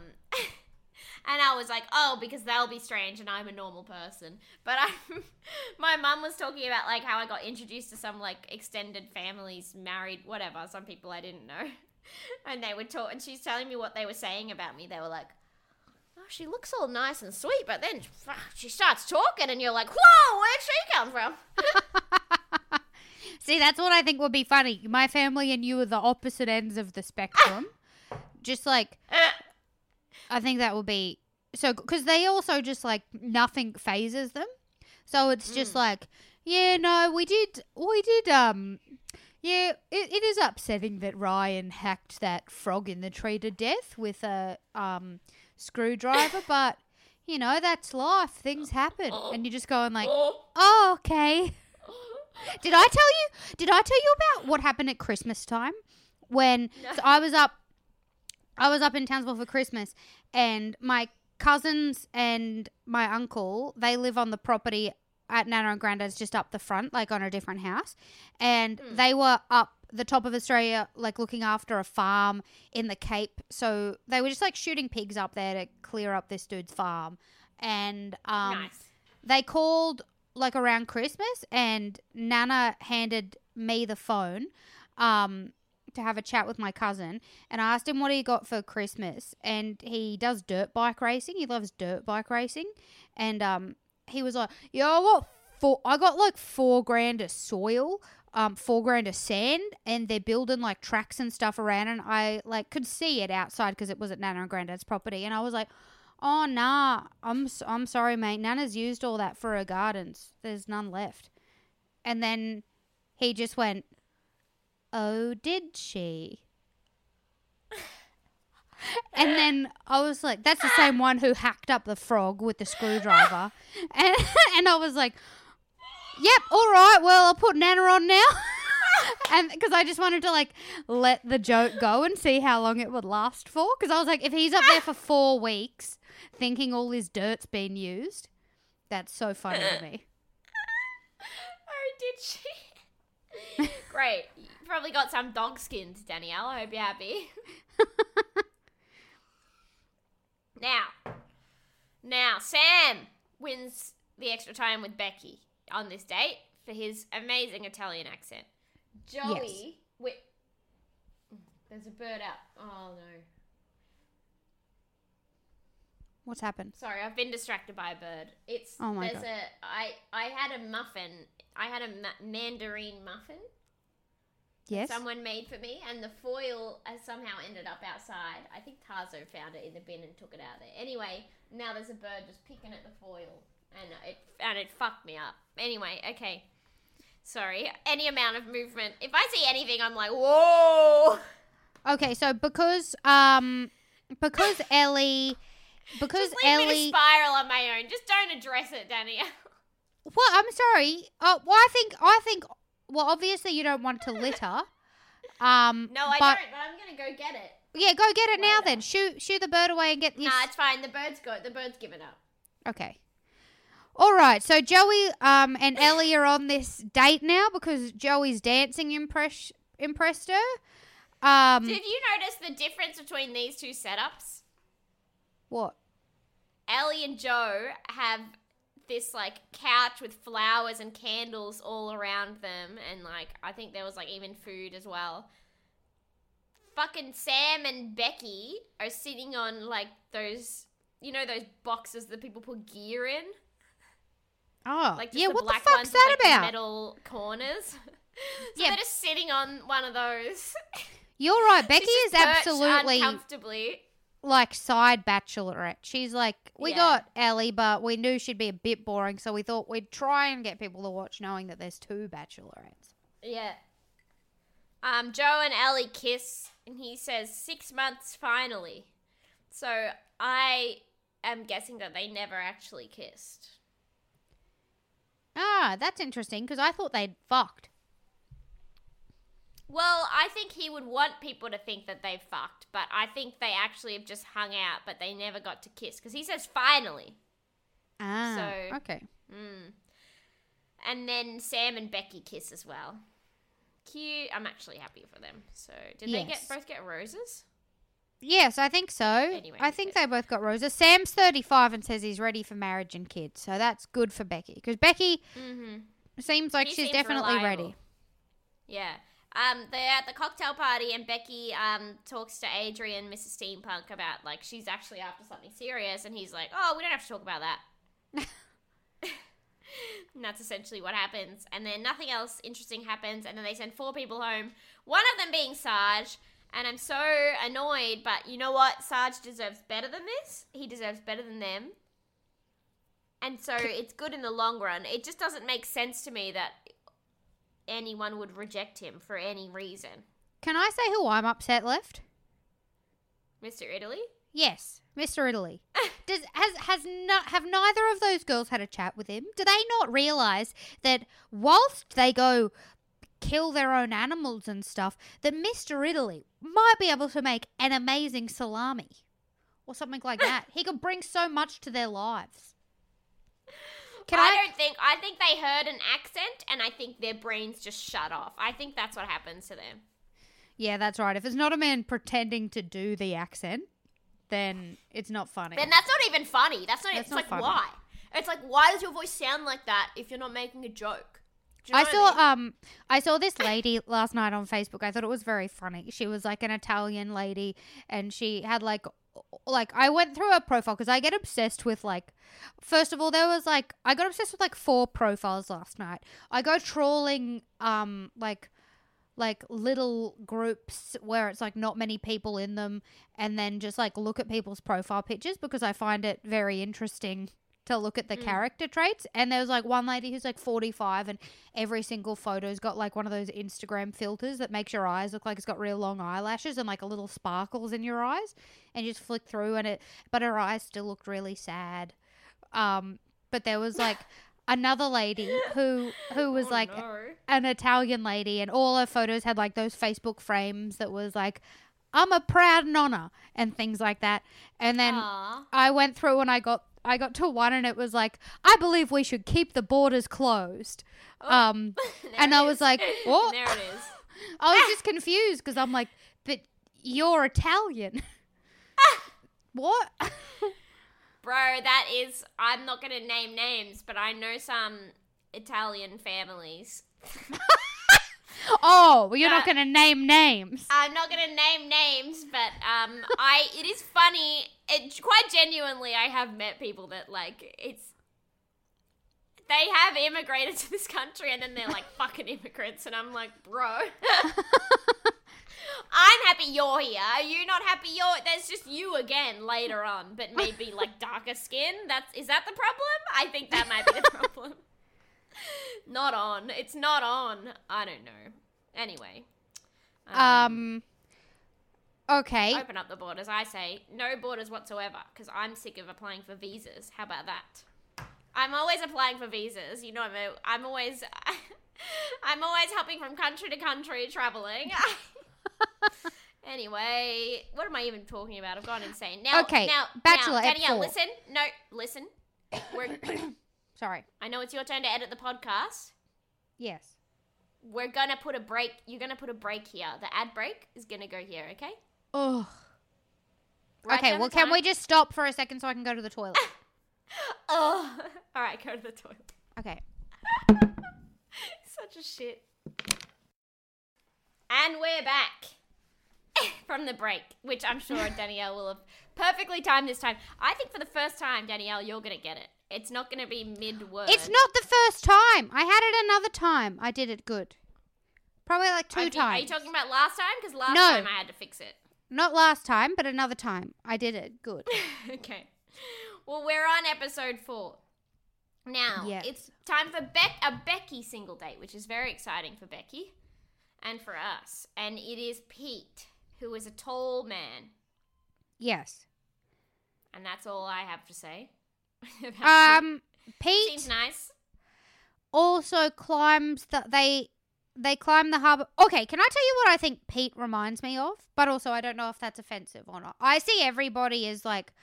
and I was like, oh, because they'll be strange and I'm a normal person. But I, my mum was talking about, like, how I got introduced to some, like, extended families, married, whatever, some people I didn't know. And they were talking, and she's telling me what they were saying about me. They were like, oh, she looks all nice and sweet, but then she starts talking and you're like, whoa, where'd she come from? See, that's what I think would be funny. My family and you are the opposite ends of the spectrum. Just like, I think that would be, so, because they also just like, nothing phases them. So it's just mm. like, yeah, no, we did, we did, um... Yeah, it, it is upsetting that Ryan hacked that frog in the tree to death with a um, screwdriver, but, you know, that's life. Things happen. And you're just going like, oh, okay. Did I tell you, did I tell you about what happened at Christmas time? When no. so I was up, I was up in Townsville for Christmas, and my cousins and my uncle, they live on the property at Nana and Grandad's just up the front, like on a different house. And mm. they were up the top of Australia, like looking after a farm in the Cape. So they were just like shooting pigs up there to clear up this dude's farm. And um, nice. They called like around Christmas, and Nana handed me the phone um, to have a chat with my cousin. And I asked him what he got for Christmas. And he does dirt bike racing. He loves dirt bike racing. And, um, he was like, yo, what? Four, I got like four grand of soil, um, four grand of sand, and they're building like tracks and stuff around. And I like could see it outside because it was at Nana and Grandad's property. And I was like, oh nah, I'm I'm sorry, mate. Nana's used all that for her gardens. There's none left. And then he just went, oh, did she? And then I was like, that's the same one who hacked up the frog with the screwdriver. And and I was like, yep, all right, well, I'll put Nana on now. And because I just wanted to, like, let the joke go and see how long it would last for. Because I was like, if he's up there for four weeks thinking all his dirt's been used, that's so funny to me. Oh, did she? Great. You probably got some dog skins, Danielle. I hope you're happy. Now, now Sam wins the extra time with Becky on this date for his amazing Italian accent. Joey, yes. wi- there's a bird out. Oh no! What's happened? Sorry, I've been distracted by a bird. It's oh my there's God. a I I had a muffin. I had a ma- mandarin muffin. Yes. Someone made for me, and the foil has somehow ended up outside. I think Tarzo found it in the bin and took it out of there. Anyway, now there's a bird just picking at the foil, and it and it fucked me up. Anyway, okay. Sorry. Any amount of movement. If I see anything, I'm like, whoa. Okay, so because um because Ellie because just leave Ellie me to spiral on my own. Just don't address it, Danielle. Well, I'm sorry. Uh, well, I think I think well, obviously you don't want to litter. Um, no, I but, don't, but I'm going to go get it. Yeah, go get it Later. now then. Shoo, shoo the bird away and get this. Nah, it's fine. The bird's got, the bird's given up. Okay. All right, so Joey um, and Ellie are on this date now because Joey's dancing impress- impressed her. Um, Did you notice the difference between these two setups? What? Ellie and Joe have this, like, couch with flowers and candles all around them and, like, I think there was, like, even food as well. Fucking Sam and Becky are sitting on, like, those, you know, those boxes that people put gear in? Oh, like just yeah, the what black the fuck's ones that with, like, about? Metal corners. So yeah. They're just sitting on one of those. You're right. Becky is absolutely uncomfortably like side bachelorette. She's like, we yeah. got Ellie, but we knew she'd be a bit boring, so we thought we'd try and get people to watch knowing that there's two bachelorettes. Yeah. Um, Joe and Ellie kiss, and he says, six months finally. So I am guessing that they never actually kissed. Ah, that's interesting, because I thought they'd fucked. Well, I think he would want people to think that they've fucked, but I think they actually have just hung out, but they never got to kiss, because he says, finally. Ah, so, okay. Mm. And then Sam and Becky kiss as well. Cute. I'm actually happy for them. So, did yes. they get both get roses? Yes, I think so. Anyway, I think they both got roses. Sam's thirty-five and says he's ready for marriage and kids, so that's good for Becky because Becky mm-hmm. seems like he she's seems definitely reliable. ready. Yeah. Um, they're at the cocktail party and Becky um talks to Adrian, Missus Steampunk, about like she's actually after something serious, and he's like, "Oh, we don't have to talk about that." And that's essentially what happens. And then nothing else interesting happens. And then they send four people home. One of them being Sarge. And I'm so annoyed, but you know what? Sarge deserves better than this. He deserves better than them. And so it's good in the long run. It just doesn't make sense to me that anyone would reject him for any reason. Can I say who I'm upset left? Mister Italy? Yes, Mister Italy. Does has has not have neither of those girls had a chat with him? Do they not realise that whilst they go kill their own animals and stuff, that Mister Italy might be able to make an amazing salami or something like that? He could bring so much to their lives. Can I, I don't think, I think they heard an accent and I think their brains just shut off. I think that's what happens to them. Yeah, that's right. If it's not a man pretending to do the accent, then it's not funny. Then that's not even funny. That's not, that's it's not like, funny. Why? It's like, why does your voice sound like that if you're not making a joke? You know I saw I mean? um I saw this lady last night on Facebook. I thought it was very funny. She was like an Italian lady and she had like like I went through her profile because I get obsessed with like first of all there was like I got obsessed with like four profiles last night. I go trawling um like like little groups where it's like not many people in them and then just like look at people's profile pictures because I find it very interesting to look at the mm. character traits. And there was like one lady who's like forty-five and every single photo's got like one of those Instagram filters that makes your eyes look like it's got real long eyelashes and like a little sparkles in your eyes and you just flick through and it, but her eyes still looked really sad. Um, but there was like another lady who, who was oh, like no. an Italian lady and all her photos had like those Facebook frames that was like, I'm a proud nonna and things like that. And then Aww. I went through and I got, I got to one and it was like, I believe we should keep the borders closed. Oh, um, and I was like, what? There it is. I was ah. just confused because I'm like, but you're Italian. Ah. What? Bro, that is, I'm not going to name names, but I know some Italian families. Oh, well, you're uh, not going to name names. I'm not going to name names, but um, I it is funny. It, quite genuinely, I have met people that, like, it's... They have immigrated to this country and then they're, like, fucking immigrants. And I'm like, bro. I'm happy you're here. Are you not happy you're... There's just you again later on, but maybe, like, darker skin. That's Is that the problem? I think that might be the problem. Not on. It's not on. I don't know. Anyway. Um, um. Okay. Open up the borders. I say no borders whatsoever because I'm sick of applying for visas. How about that? I'm always applying for visas. You know, I'm, a, I'm always, I'm always hopping from country to country traveling. Anyway, what am I even talking about? I've gone insane. Now, okay, now, Bachelor now, Danielle, listen. No, listen. We're, sorry. I know it's your turn to edit the podcast. Yes. We're going to put a break. You're going to put a break here. The ad break is going to go here, okay? Oh. Right, okay, well, can we just stop for a second so I can go to the toilet? Oh. All right, go to the toilet. Okay. Such a shit. And we're back from the break, which I'm sure Danielle will have perfectly timed this time. I think for the first time, Danielle, you're going to get it. It's not going to be mid-word. It's not the first time. I had it another time. I did it good. Probably like two okay, times. Are you talking about last time? Because last no. time I had to fix it. Not last time, but another time. I did it good. Okay. Well, we're on episode four. Now, yes. It's time for Beck a Becky single date, which is very exciting for Becky and for us. And it is Pete, who is a tall man. Yes. And that's all I have to say. um, Pete seems nice. Also climbs that they they climb the harbour. Okay, can I tell you what I think Pete reminds me of? But also, I don't know if that's offensive or not. I see everybody as like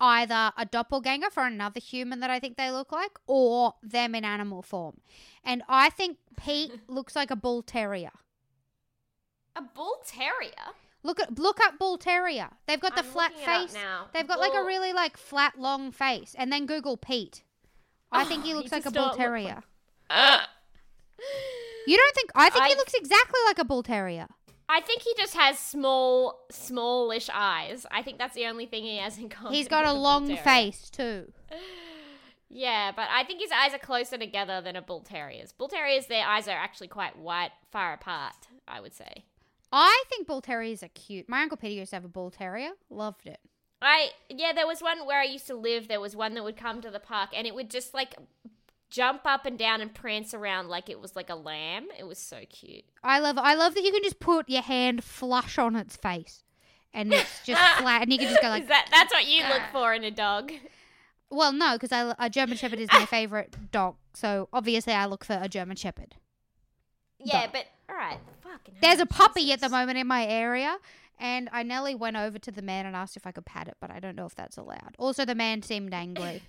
either a doppelganger for another human that I think they look like, or them in animal form. And I think Pete looks like a bull terrier. A bull terrier. Look at look up bull terrier. They've got the I'm flat face. Now. They've got bull. like a really like flat long face. And then Google Pete. I oh, think he looks like a bull terrier. Like... Uh. You don't think? I think I... he looks exactly like a bull terrier. I think he just has small, smallish eyes. I think that's the only thing he has in common. He's got a long face too. Yeah, but I think his eyes are closer together than a bull terrier's. Bull terriers, their eyes are actually quite wide, far apart. I would say. I think bull terriers are cute. My Uncle Peter used to have a bull terrier. Loved it. I Yeah, there was one where I used to live. There was one that would come to the park and it would just like jump up and down and prance around like it was like a lamb. It was so cute. I love I love that you can just put your hand flush on its face and it's just flat and you can just go like... Is that, that's what you look for in a dog. Well, no, because I, a German Shepherd is my favourite dog. So obviously I look for a German Shepherd. Yeah, dog. but... All right, fucking hell. There's a puppy Jesus. at the moment in my area, and I nearly went over to the man and asked if I could pat it, but I don't know if that's allowed. Also, the man seemed angry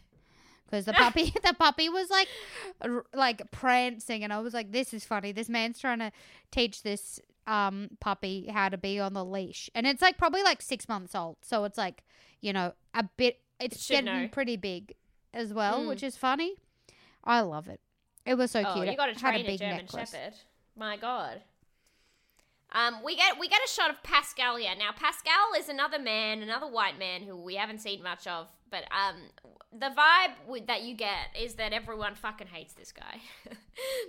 because the puppy, the puppy was like, like prancing, and I was like, "This is funny. This man's trying to teach this um puppy how to be on the leash, and it's like probably like six months old, so it's like you know a bit. It's Should getting know. pretty big as well, mm. which is funny. I love it. It was so oh, cute. You got to train had a, big a German necklace. Shepherd." My God. Um, we get we get a shot of Pascal here. Now, Pascal is another man, another white man who we haven't seen much of. But um, the vibe w- that you get is that everyone fucking hates this guy.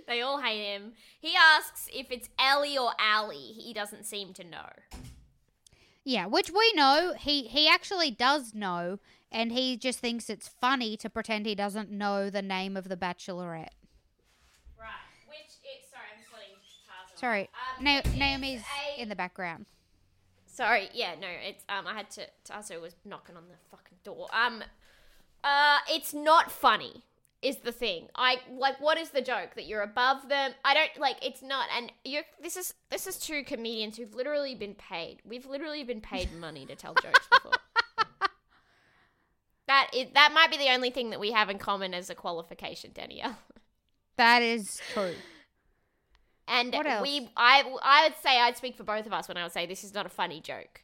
They all hate him. He asks if it's Ellie or Allie. He doesn't seem to know. Yeah, which we know. He, he actually does know. And he just thinks it's funny to pretend he doesn't know the name of the Bachelorette. Sorry, um, Na- Naomi's a... in the background. Sorry, yeah, no, it's um, I had to. Tazo was knocking on the fucking door. Um, uh, it's not funny, is the thing. I like, what is the joke that you're above them? I don't like. It's not, and you're. This is this is two comedians who've literally been paid. We've literally been paid money to tell jokes before. That is that might be the only thing that we have in common as a qualification, Danielle. That is true. And we, I, I would say I'd speak for both of us when I would say this is not a funny joke.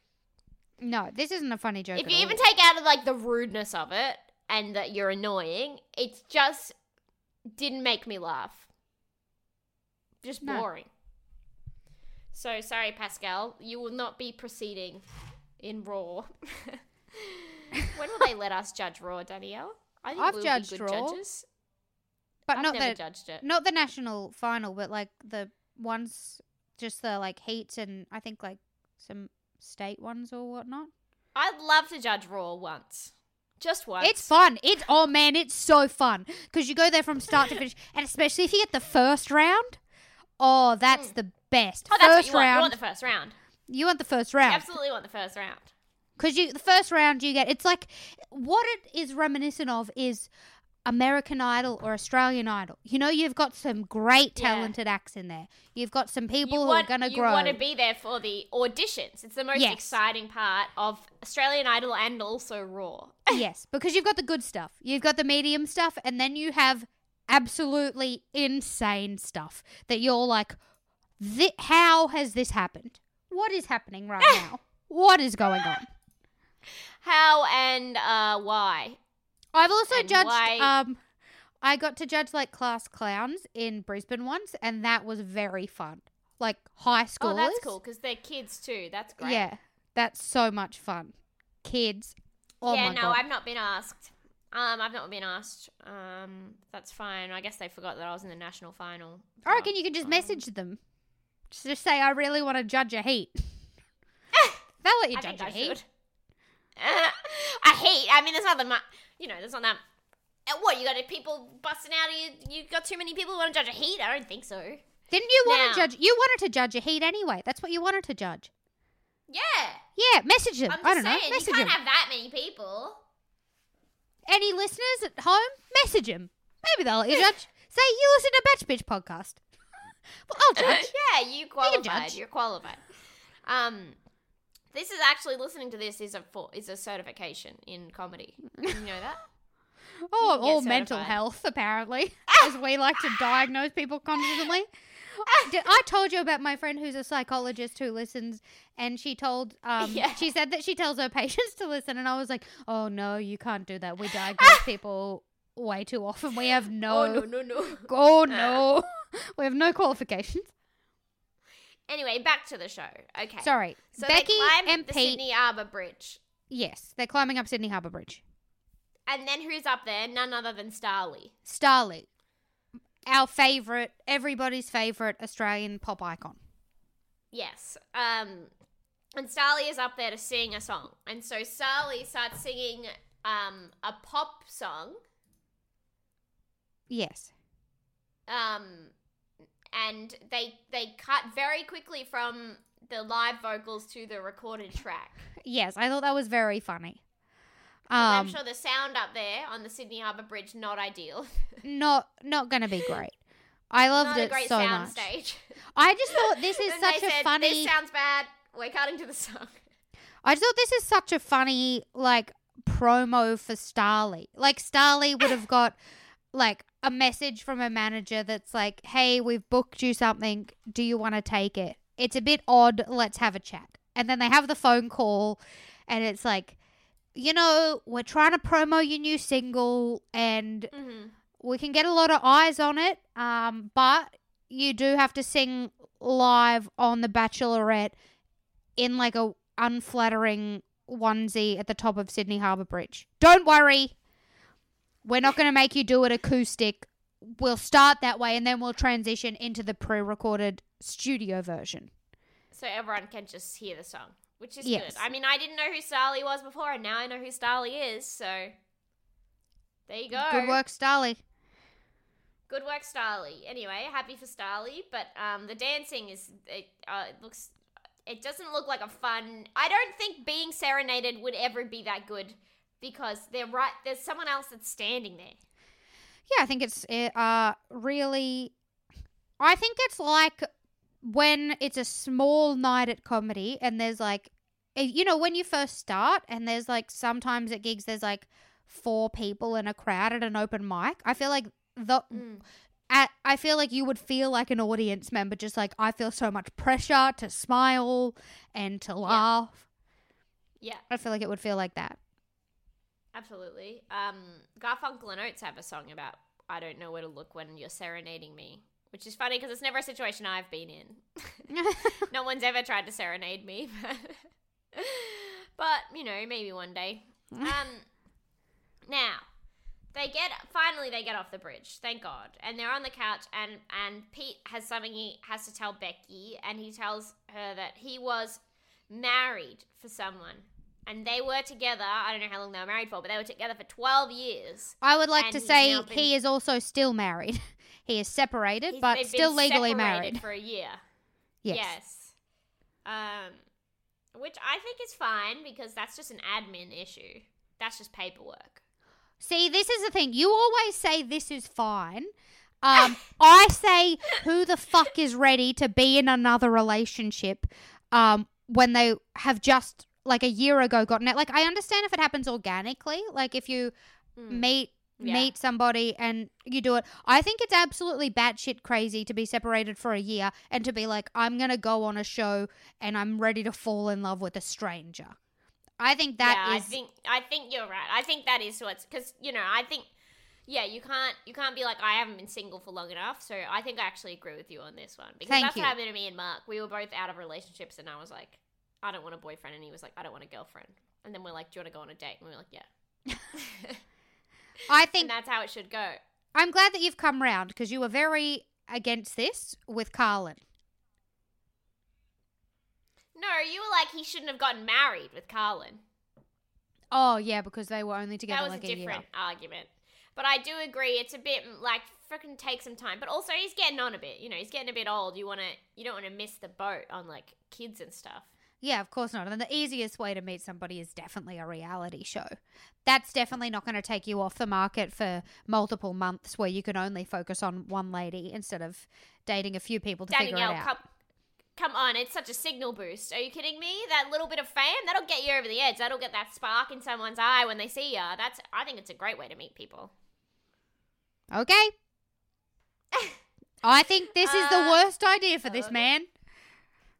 No, this isn't a funny joke. If you even take out of like the rudeness of it and that you're annoying, it's just didn't make me laugh. Just boring. No. So sorry, Pascal, you will not be proceeding in Raw. When will they let us judge Raw, Danielle? I think I've we'll judged be good Raw. judges. But I've not never the, judged it. Not the national final, but like the ones, just the like heats and I think like some state ones or whatnot. I'd love to judge Raw once. Just once. It's fun. It's, oh man, it's so fun. Because you go there from start to finish. And especially if you get the first round. Oh, that's mm. the best. Oh, that's first what you round. want. You want the first round. You want the first round. You absolutely want the first round. Because you the first round you get, it's like, what it is reminiscent of is... American Idol or Australian Idol. You know, you've got some great talented yeah. acts in there. You've got some people want, who are going to grow. You want to be there for the auditions. It's the most yes. exciting part of Australian Idol and also Raw. Yes, because you've got the good stuff. You've got the medium stuff, and then you have absolutely insane stuff that you're like, how has this happened? What is happening right now? What is going on? How and uh, why? I've also and judged, why... um, I got to judge like class clowns in Brisbane once, and that was very fun. Like high schoolers. Oh, that's cool because they're kids too. That's great. Yeah, that's so much fun. Kids. Oh yeah, my no, God. I've not been asked. Um, I've not been asked. Um, that's fine. I guess they forgot that I was in the national final. I reckon you can just um, message them. Just, just say, I really want to judge a heat. They'll let you I judge a heat. I hate. I mean, there's not that much. You know, there's not that. What, you got people busting out? Of you, you got too many people who want to judge a heat? I don't think so. Didn't you want now, to judge? You wanted to judge a heat anyway. That's what you wanted to judge. Yeah. Yeah. Message them. I'm just I don't saying, know. Message you can't them. Have that many people. Any listeners at home? Message them. Maybe they'll let you judge. Say you listen to Batch Bitch podcast. Well, I'll judge. Yeah, you qualified. You judge. You're qualified. Um. This is actually, listening to this is a for, is a certification in comedy. You know that? Oh, or certified. Mental health, apparently, as we like to diagnose people constantly. I told you about my friend who's a psychologist who listens, and she told, um, yeah. she said that she tells her patients to listen, and I was like, oh, no, you can't do that. We diagnose people way too often. We have no, oh, no, no, no. Oh, no. We have no qualifications. Anyway, back to the show. Okay. Sorry. So Becky they climbed M P. The Sydney Harbour Bridge. Yes, they're climbing up Sydney Harbour Bridge. And then who's up there? None other than Starley. Starley. Our favourite, everybody's favourite Australian pop icon. Yes. Um, and Starley is up there to sing a song. And so Starley starts singing um, a pop song. Yes. Um... And they they cut very quickly from the live vocals to the recorded track. Yes, I thought that was very funny. Um, I'm sure the sound up there on the Sydney Harbour Bridge, not ideal. not not going to be great. I loved it so much. Not a great sound much. Stage. I just thought this is such a said, funny... This sounds bad. We're cutting to the song. I just thought this is such a funny, like, promo for Starley. Like, Starley would have got, like... a message from a manager that's like, hey, we've booked you something. Do you want to take it? It's a bit odd. Let's have a chat. And then they have the phone call and it's like, you know, we're trying to promo your new single and mm-hmm. we can get a lot of eyes on it. Um, but you do have to sing live on The Bachelorette in like a unflattering onesie at the top of Sydney Harbour Bridge. Don't worry. We're not going to make you do it acoustic. We'll start that way and then we'll transition into the pre-recorded studio version. So everyone can just hear the song, which is yes. good. I mean, I didn't know who Starley was before and now I know who Starley is. So there you go. Good work, Starley. Good work, Starley. Anyway, happy for Starley. But um, the dancing is, it, uh, it looks, it doesn't look like a fun, I don't think being serenaded would ever be that good. Because they're right, there's someone else that's standing there. Yeah, I think it's uh really, I think it's like when it's a small night at comedy and there's like, you know, when you first start and there's like sometimes at gigs there's like four people in a crowd at an open mic. I feel like the, mm. at, I feel like you would feel like an audience member just like I feel so much pressure to smile and to laugh. Yeah, yeah. I feel like it would feel like that. Absolutely. Um, Garfunkel and Oates have a song about I don't know where to look when you're serenading me, which is funny because it's never a situation I've been in. No one's ever tried to serenade me. But, but you know, maybe one day. Um, now, they get finally they get off the bridge, thank God. And they're on the couch and, and Pete has something he has to tell Becky and he tells her that he was married for someone. And they were together, I don't know how long they were married for, but they were together for twelve years. I would like to say been, he is also still married. He is separated, but still legally married. For a year. Yes. Yes. Um, which I think is fine because that's just an admin issue. That's just paperwork. See, this is the thing. You always say this is fine. Um, I say who the fuck is ready to be in another relationship um, when they have just like a year ago gotten it. Like, I understand if it happens organically, like if you mm. meet yeah. meet somebody and you do it. I think it's absolutely batshit crazy to be separated for a year and to be like, I'm going to go on a show and I'm ready to fall in love with a stranger. I think that yeah, is... I think, I think you're right. I think that is what's... Because, you know, I think... Yeah, you can't you can't be like, I haven't been single for long enough. So I think I actually agree with you on this one. Because Thank that's you. What happened to me and Mark. We were both out of relationships and I was like, I don't want a boyfriend. And he was like, I don't want a girlfriend. And then we're like, do you want to go on a date? And we were like, yeah. I think... And that's how it should go. I'm glad that you've come round because you were very against this with Carlin. No, you were like, he shouldn't have gotten married with Carlin. Oh, yeah, because they were only together like a year. That was like a different a argument. But I do agree, it's a bit, like, freaking take some time. But also, he's getting on a bit. You know, he's getting a bit old. You want to, you don't want to miss the boat on, like, kids and stuff. Yeah, of course not. And the easiest way to meet somebody is definitely a reality show. That's definitely not going to take you off the market for multiple months where you can only focus on one lady instead of dating a few people to Danielle, figure it out. Come, come on, it's such a signal boost. Are you kidding me? That little bit of fame, that'll get you over the edge. That'll get that spark in someone's eye when they see you. That's, I think it's a great way to meet people. Okay. I think this is uh, the worst idea for this okay. man.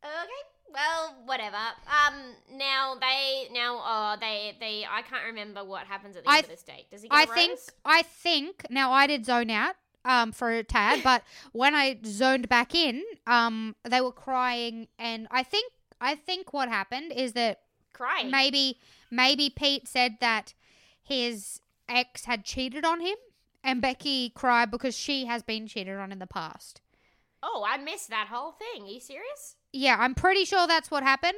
Okay. Well, whatever. Um. Now they. Now. Oh, they. They. I can't remember what happens at the I, end of this date. Does he get I a rose? think. I think. Now I did zone out. Um. For a tad, but when I zoned back in, um, they were crying, and I think. I think what happened is that crying. Maybe. Maybe Pete said that his ex had cheated on him. And Becky cried because she has been cheated on in the past. Oh, I missed that whole thing. Are you serious? Yeah, I'm pretty sure that's what happened.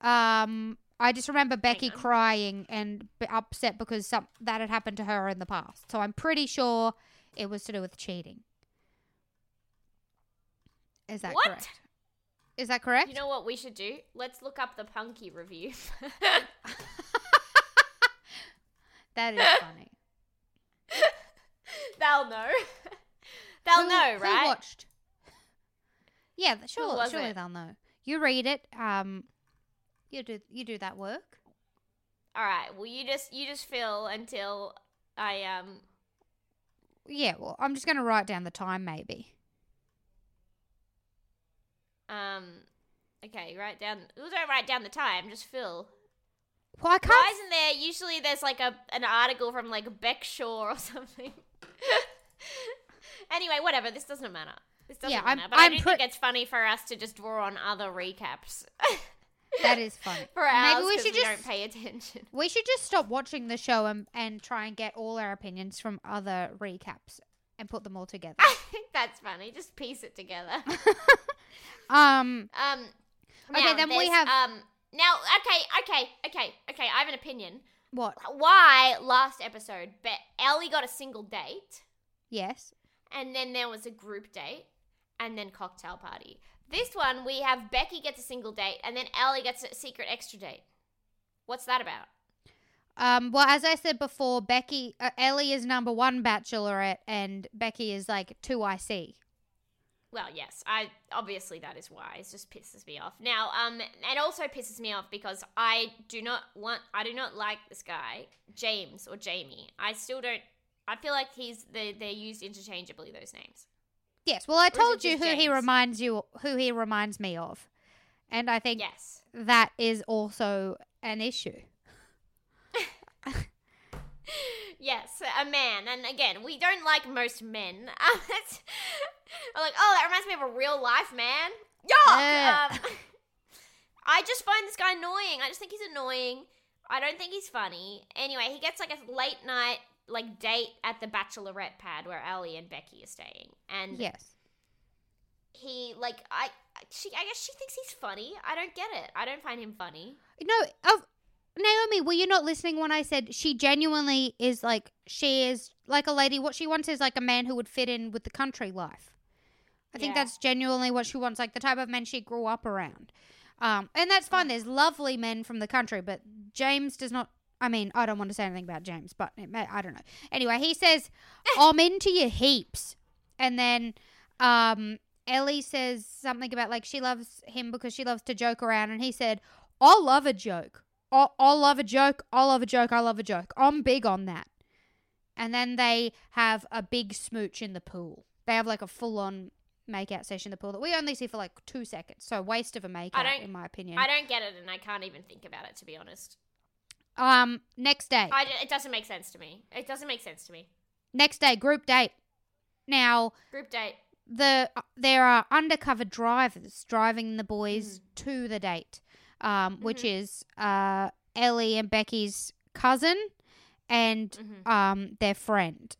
Um, I just remember Becky crying and upset because some, that had happened to her in the past. So I'm pretty sure it was to do with cheating. Is that what? correct? Is that correct? You know what we should do? Let's look up the Punky review. That is funny. They'll know. They'll who, know, right? Who watched? Yeah, sure, surely it? they'll know. You read it. Um, you do you do that work. All right. Well, you just you just fill until I um. Yeah. Well, I'm just gonna write down the time, maybe. Um. Okay. Write down. Well, don't write down the time. Just fill. Well, I can't... Why isn't there usually there's like a an article from like Beckshaw or something? Anyway, whatever. This doesn't matter. This doesn't yeah, matter. I'm, but I'm I do pre- think it's funny for us to just draw on other recaps. That is funny. For hours, maybe we should we just don't pay attention. We should just stop watching the show and and try and get all our opinions from other recaps and put them all together. I think that's funny. Just piece it together. um. Um. Okay, now, then we have. Um, Now, okay, okay, okay, okay, I have an opinion. What? Why last episode, but Ellie got a single date. Yes. And then there was a group date and then cocktail party. This one, we have Becky gets a single date and then Ellie gets a secret extra date. What's that about? Um, well, as I said before, Becky, uh, Ellie is number one bachelorette and Becky is like two I C. Well, yes, I obviously that is why. It just pisses me off. Now, um, it also pisses me off because I do not want, I do not like this guy, James or Jamie. I still don't, I feel like he's, the, they're used interchangeably, those names. Yes, well, I told you who James? he reminds you, who he reminds me of. And I think yes. that is also an issue. Yes, a man. And again, we don't like most men. I'm like, oh, that reminds me of a real life man. Yuck! Uh. Um, I just find this guy annoying. I just think he's annoying. I don't think he's funny. Anyway, he gets like a late night like date at the bachelorette pad where Ellie and Becky are staying. And yes. He like I she I guess she thinks he's funny. I don't get it. I don't find him funny. No, I've, Naomi, were you not listening when I said she genuinely is like she is like a lady? What she wants is like a man who would fit in with the country life. I think yeah. that's genuinely what she wants, like the type of men she grew up around. Um, and that's fine. There's lovely men from the country, but James does not I mean, I don't want to say anything about James, but it may, I don't know. Anyway, he says, I'm into you heaps. And then um, Ellie says something about, like, she loves him because she loves to joke around. And he said, I love a joke. I, I love a joke. I love a joke. I love a joke. I'm big on that. And then they have a big smooch in the pool. They have, like, a full-on makeout session in the pool that we only see for, like, two seconds. So waste of a makeout, in my opinion. I don't get it, and I can't even think about it, to be honest. Um, next day. I, it doesn't make sense to me. It doesn't make sense to me. Next day, group date. Now, group date. The uh, there are undercover drivers driving the boys mm. to the date, um, mm-hmm. which is uh, Ellie and Becky's cousin and mm-hmm. um, their friend.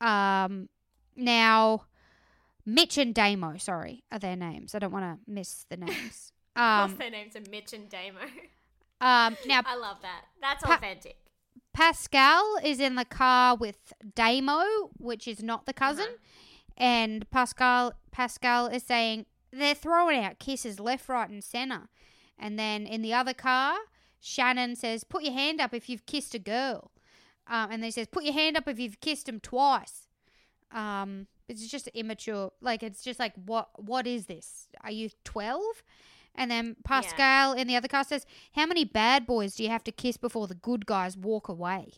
Um, now, Mitch and Damo, sorry, are their names. I don't want to miss the names. Um, What's their names? Are Mitch and Damo. Um, now, I love that. That's pa- authentic. Pascal is in the car with Damo, which is not the cousin. Uh-huh. And Pascal Pascal is saying, they're throwing out kisses left, right and centre. And then in the other car, Shannon says, put your hand up if you've kissed a girl. Um, and then he says, put your hand up if you've kissed him twice. Um, it's just immature. Like, it's just like, what? what is this? Are you twelve? And then Pascal yeah. in the other car says, how many bad boys do you have to kiss before the good guys walk away?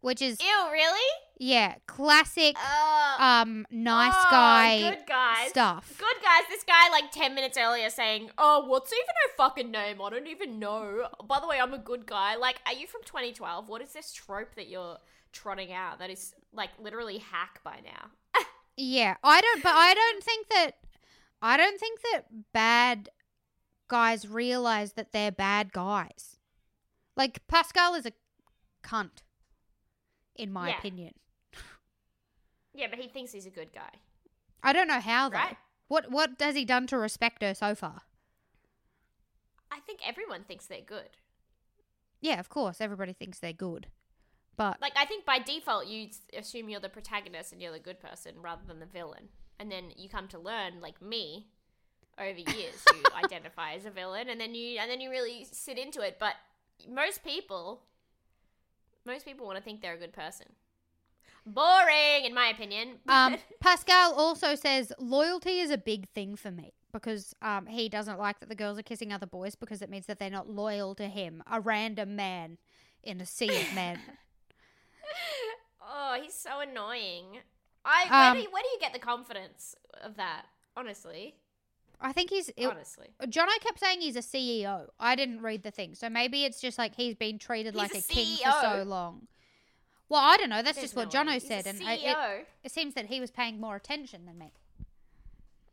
Which is... Ew, really? Yeah, classic uh, um, nice oh, guy good guys. stuff. Good guys. This guy like ten minutes earlier saying, oh, what's even her fucking name? I don't even know. By the way, I'm a good guy. Like, are you from twenty twelve? What is this trope that you're trotting out that is like literally hack by now? yeah, I don't... But I don't think that... I don't think that bad... guys realize that they're bad guys. Like, Pascal is a cunt, in my yeah. opinion. Yeah, but he thinks he's a good guy. I don't know how, though. Right? What, what has he done to respect her so far? I think everyone thinks they're good. Yeah, of course. Everybody thinks they're good. But... Like, I think by default, you assume you're the protagonist and you're the good person rather than the villain. And then you come to learn, like me... Over years, you identify as a villain, and then you and then you really sit into it. But most people, most people want to think they're a good person. Boring, in my opinion. Um, Pascal also says loyalty is a big thing for me because um, he doesn't like that the girls are kissing other boys because it means that they're not loyal to him, a random man in a sea of men. Oh, he's so annoying. I where, um, do you, where do you get the confidence of that? Honestly. I think he's... It, Honestly. Jono kept saying he's a C E O. I didn't read the thing. So maybe it's just like he's been treated he's like a, a king for so long. Well, I don't know. That's There's just no what Jono said. And I, it, it seems that he was paying more attention than me.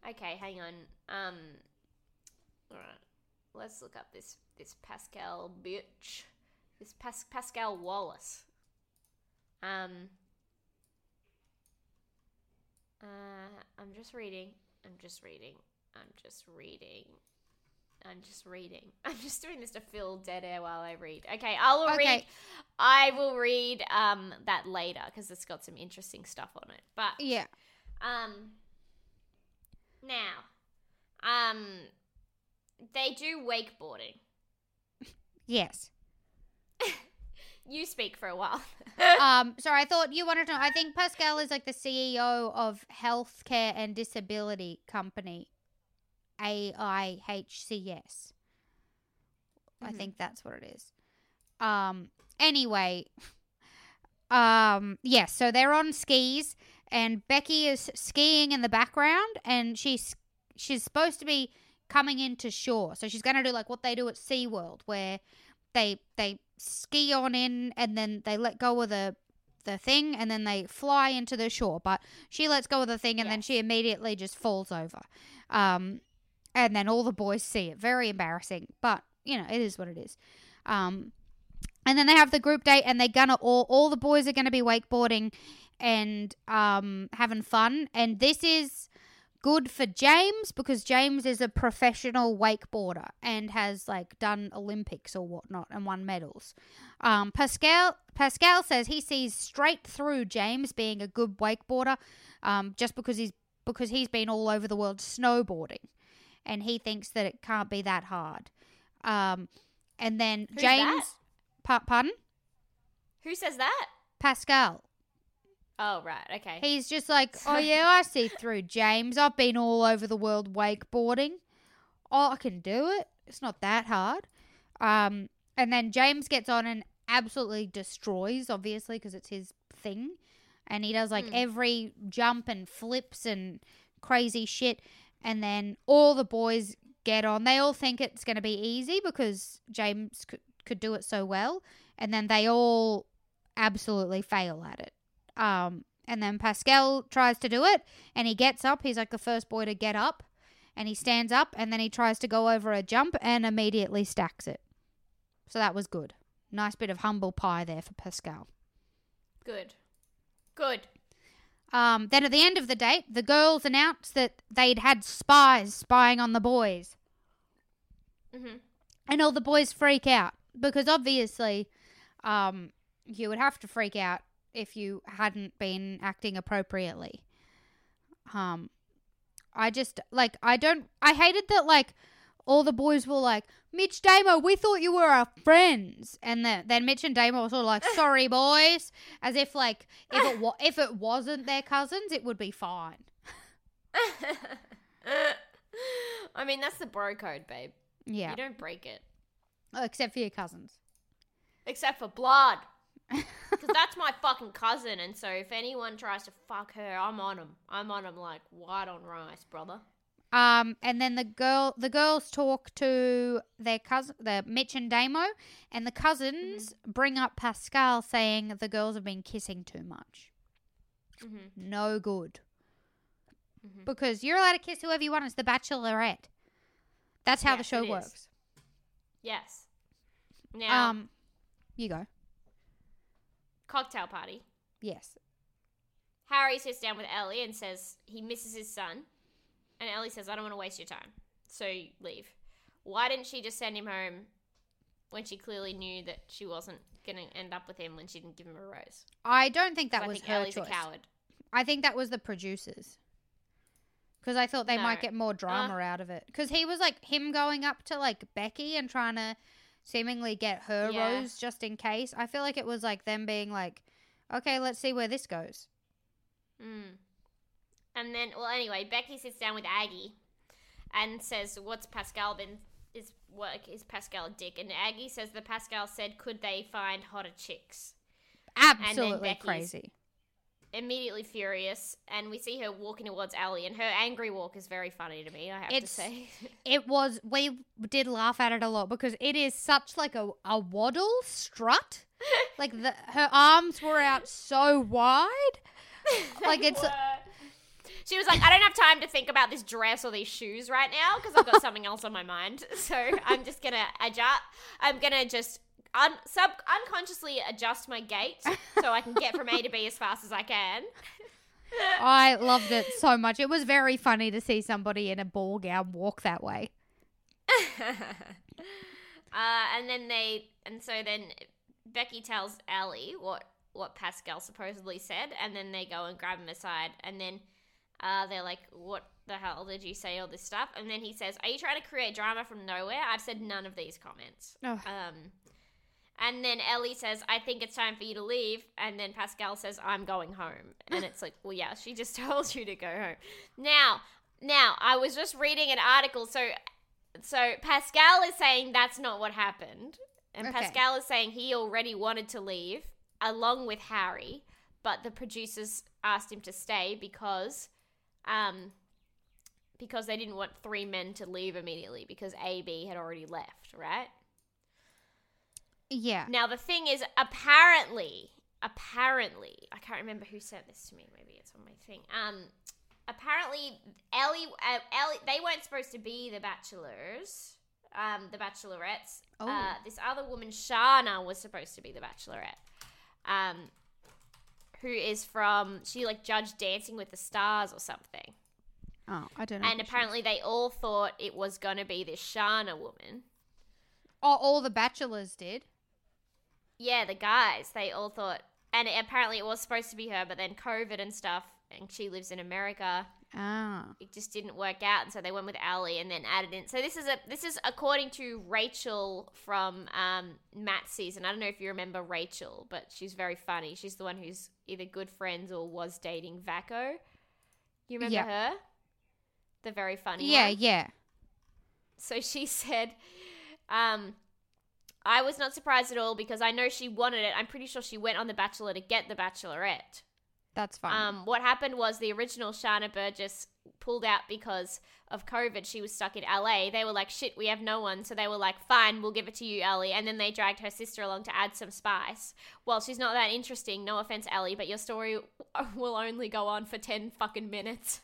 Okay, hang on. Um, all right. Let's look up this, this Pascal bitch. This Pas- Pascal Wallace. Um. Uh, I'm just reading. I'm just reading. I'm just reading. I'm just reading. I'm just doing this to fill dead air while I read. Okay, I will okay. read. I will read um that later because it's got some interesting stuff on it. But yeah, um, now, um, they do wakeboarding. Yes. You speak for a while. um, sorry, I thought you wanted to know. I think Pascal is like the C E O of healthcare and disability company, A I H C S. Mm-hmm. I think that's what it is. Um, anyway, um, yes, yeah, so they're on skis and Becky is skiing in the background and she's she's supposed to be coming into shore. So she's going to do like what they do at SeaWorld where they they ski on in and then they let go of the the thing and then they fly into the shore, but she lets go of the thing and yes. then she immediately just falls over, um and then all the boys see it. Very embarrassing, but you know, it is what it is. Um and then they have the group date and they're gonna all all the boys are gonna be wakeboarding and um having fun, and this is good for James because James is a professional wakeboarder and has like done Olympics or whatnot and won medals. Um, Pascal Pascal says he sees straight through James being a good wakeboarder, um, just because he's because he's been all over the world snowboarding, and he thinks that it can't be that hard. Um, and then Who's James that? Pa- pardon? Who says that? Pascal. Oh, right. Okay. He's just like, oh, yeah, I see through James. I've been all over the world wakeboarding. Oh, I can do it. It's not that hard. Um, and then James gets on and absolutely destroys, obviously, because it's his thing. And he does, like, mm. every jump and flips and crazy shit. And then all the boys get on. They all think it's going to be easy because James could, could do it so well. And then they all absolutely fail at it. Um, and then Pascal tries to do it and he gets up. He's like the first boy to get up and he stands up and then he tries to go over a jump and immediately stacks it. So that was good. Nice bit of humble pie there for Pascal. Good. Good. Um, then at the end of the date, the girls announced that they'd had spies spying on the boys. Mm-hmm. And all the boys freak out because obviously, um, you would have to freak out if you hadn't been acting appropriately. Um, I just, like, I don't, I hated that, like, all the boys were like, Mitch, Damo, we thought you were our friends. And the, then Mitch and Damo were sort of like, sorry, boys. As if, like, if it, wa- if it wasn't their cousins, it would be fine. I mean, that's the bro code, babe. Yeah. You don't break it. Oh, except for your cousins. Except for blood. Because that's my fucking cousin, and so if anyone tries to fuck her, I'm on them. I'm on them like white on rice, brother. Um, and then the girl, the girls talk to their cousin, the Mitch and Damo, and the cousins mm-hmm. bring up Pascal, saying the girls have been kissing too much. Mm-hmm. No good. Mm-hmm. Because you're allowed to kiss whoever you want. It's the Bachelorette. That's how yes, the show works. Is. Yes. Now, um, you go. Cocktail party. Yes. Harry sits down with Ellie and says he misses his son. And Ellie says, I don't want to waste your time. So leave. Why didn't she just send him home when she clearly knew that she wasn't going to end up with him when she didn't give him a rose? I don't think that was her choice. I think Ellie's choice. A coward. I think that was the producers. Because I thought they no. might get more drama uh, out of it. Because he was like, him going up to like Becky and trying to seemingly get her yeah. rose just in case. I feel like it was like them being like, okay, let's see where this goes. Mm. And then, well, anyway, Becky sits down with Aggie and says, what's Pascal been, is, what, is Pascal a dick? And Aggie says that Pascal said, could they find hotter chicks? Absolutely crazy. Immediately furious, and we see her walking towards Ellie, and her angry walk is very funny to me, I have it's, to say. It was, we did laugh at it a lot because it is such like a, a waddle strut. Like the, her arms were out so wide. Like it's. Were. She was like, I don't have time to think about this dress or these shoes right now because I've got something else on my mind. So I'm just going to adjust. I'm going to just. Un- sub unconsciously adjust my gait so I can get from A to B as fast as I can. I loved it so much. It was very funny to see somebody in a ball gown walk that way. uh, and then they, and so then Becky tells Ellie what, what Pascal supposedly said, and then they go and grab him aside, and then uh, they're like, what the hell did you say all this stuff? And then he says, are you trying to create drama from nowhere? I've said none of these comments. Oh. Um, And then Ellie says, I think it's time for you to leave. And then Pascal says, I'm going home. And it's like, well, yeah, she just told you to go home. Now, now, I was just reading an article. So so Pascal is saying that's not what happened. And okay. Pascal is saying he already wanted to leave along with Harry. But the producers asked him to stay because um, because they didn't want three men to leave immediately because A B had already left, right? Yeah. Now, the thing is, apparently, apparently, I can't remember who sent this to me. Maybe it's on my thing. Um, apparently, Ellie, uh, Ellie, they weren't supposed to be the bachelors, um, the bachelorettes. Oh. Uh, this other woman, Sharna, was supposed to be the bachelorette, um, who is from, she like judged Dancing with the Stars or something. Oh, I don't know. And apparently they all thought it was going to be this Sharna woman. Oh, all the bachelors did. Yeah, the guys, they all thought, and apparently it was supposed to be her, but then COVID and stuff, and she lives in America. Ah. It just didn't work out, and so they went with Allie and then added in. So this is a this is according to Rachel from um, Matt's season. I don't know if you remember Rachel, but she's very funny. She's the one who's either good friends or was dating Vacco. You remember yep. her? The very funny yeah, one. Yeah, yeah. So she said, um, I was not surprised at all because I know she wanted it. I'm pretty sure she went on The Bachelor to get The Bachelorette. That's fine. Um, what happened was the original Sharna Burgess pulled out because of COVID. She was stuck in L A. They were like, shit, we have no one. So they were like, fine, we'll give it to you, Ellie. And then they dragged her sister along to add some spice. Well, she's not that interesting. No offense, Ellie, but your story will only go on for ten fucking minutes.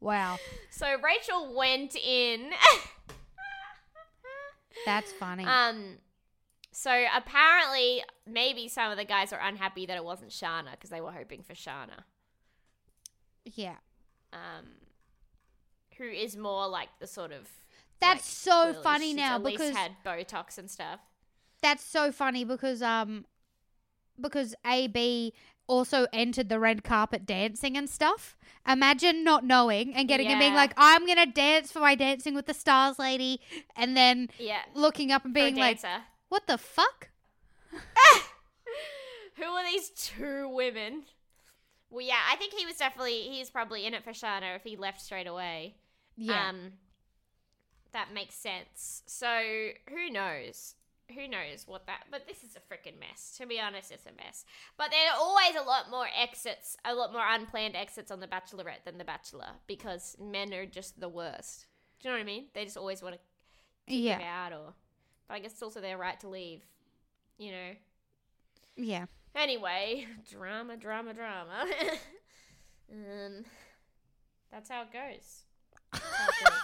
Wow. So Rachel went in. That's funny. Um, so apparently maybe some of the guys are unhappy that it wasn't Sharna because they were hoping for Sharna. Yeah. Um, who is more like the sort of... That's like, so funny she's now at because... At least had Botox and stuff. That's so funny because um, because A B also entered the red carpet dancing and stuff. Imagine not knowing and getting yeah. and being like, I'm going to dance for my Dancing with the Stars lady. And then yeah. looking up and being like, what the fuck? Who are these two women? Well, yeah, I think he was definitely, he's probably in it for Sharna if he left straight away. Yeah. Um, that makes sense. So who knows? Who knows what that, but this is a freaking mess. To be honest, it's a mess. But there are always a lot more exits, a lot more unplanned exits on The Bachelorette than The Bachelor because men are just the worst. Do you know what I mean? They just always want to kick yeah. them out or, but I guess it's also their right to leave, you know? Yeah. Anyway, drama, drama, drama. um, That's how it goes. How it goes.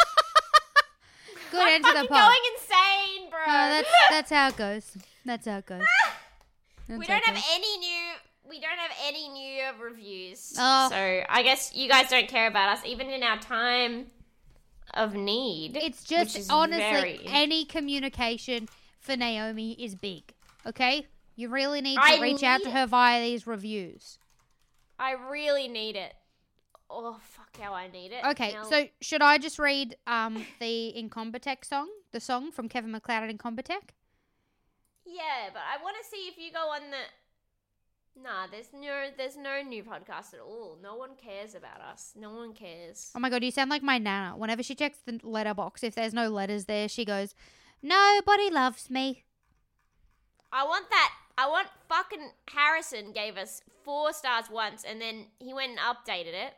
Good I'm end to the pod. I'm going insane, bro. No, that's that's how it goes. That's how it goes. That's we don't have goes. any new. We don't have any new reviews. Oh. So I guess you guys don't care about us, even in our time of need. It's just honestly very... any communication for Naomi is big. Okay, you really need to I reach need out to her via these reviews. I really need it. Oh, fuck how I need it. Okay, now, so should I just read um the Incompetech song? The song from Kevin MacLeod and Incompetech? Yeah, but I want to see if you go on the... Nah, there's no, there's no new podcast at all. No one cares about us. No one cares. Oh my God, you sound like my nana. Whenever she checks the letterbox, if there's no letters there, she goes, nobody loves me. I want that. I want fucking Harrison gave us four stars once and then he went and updated it.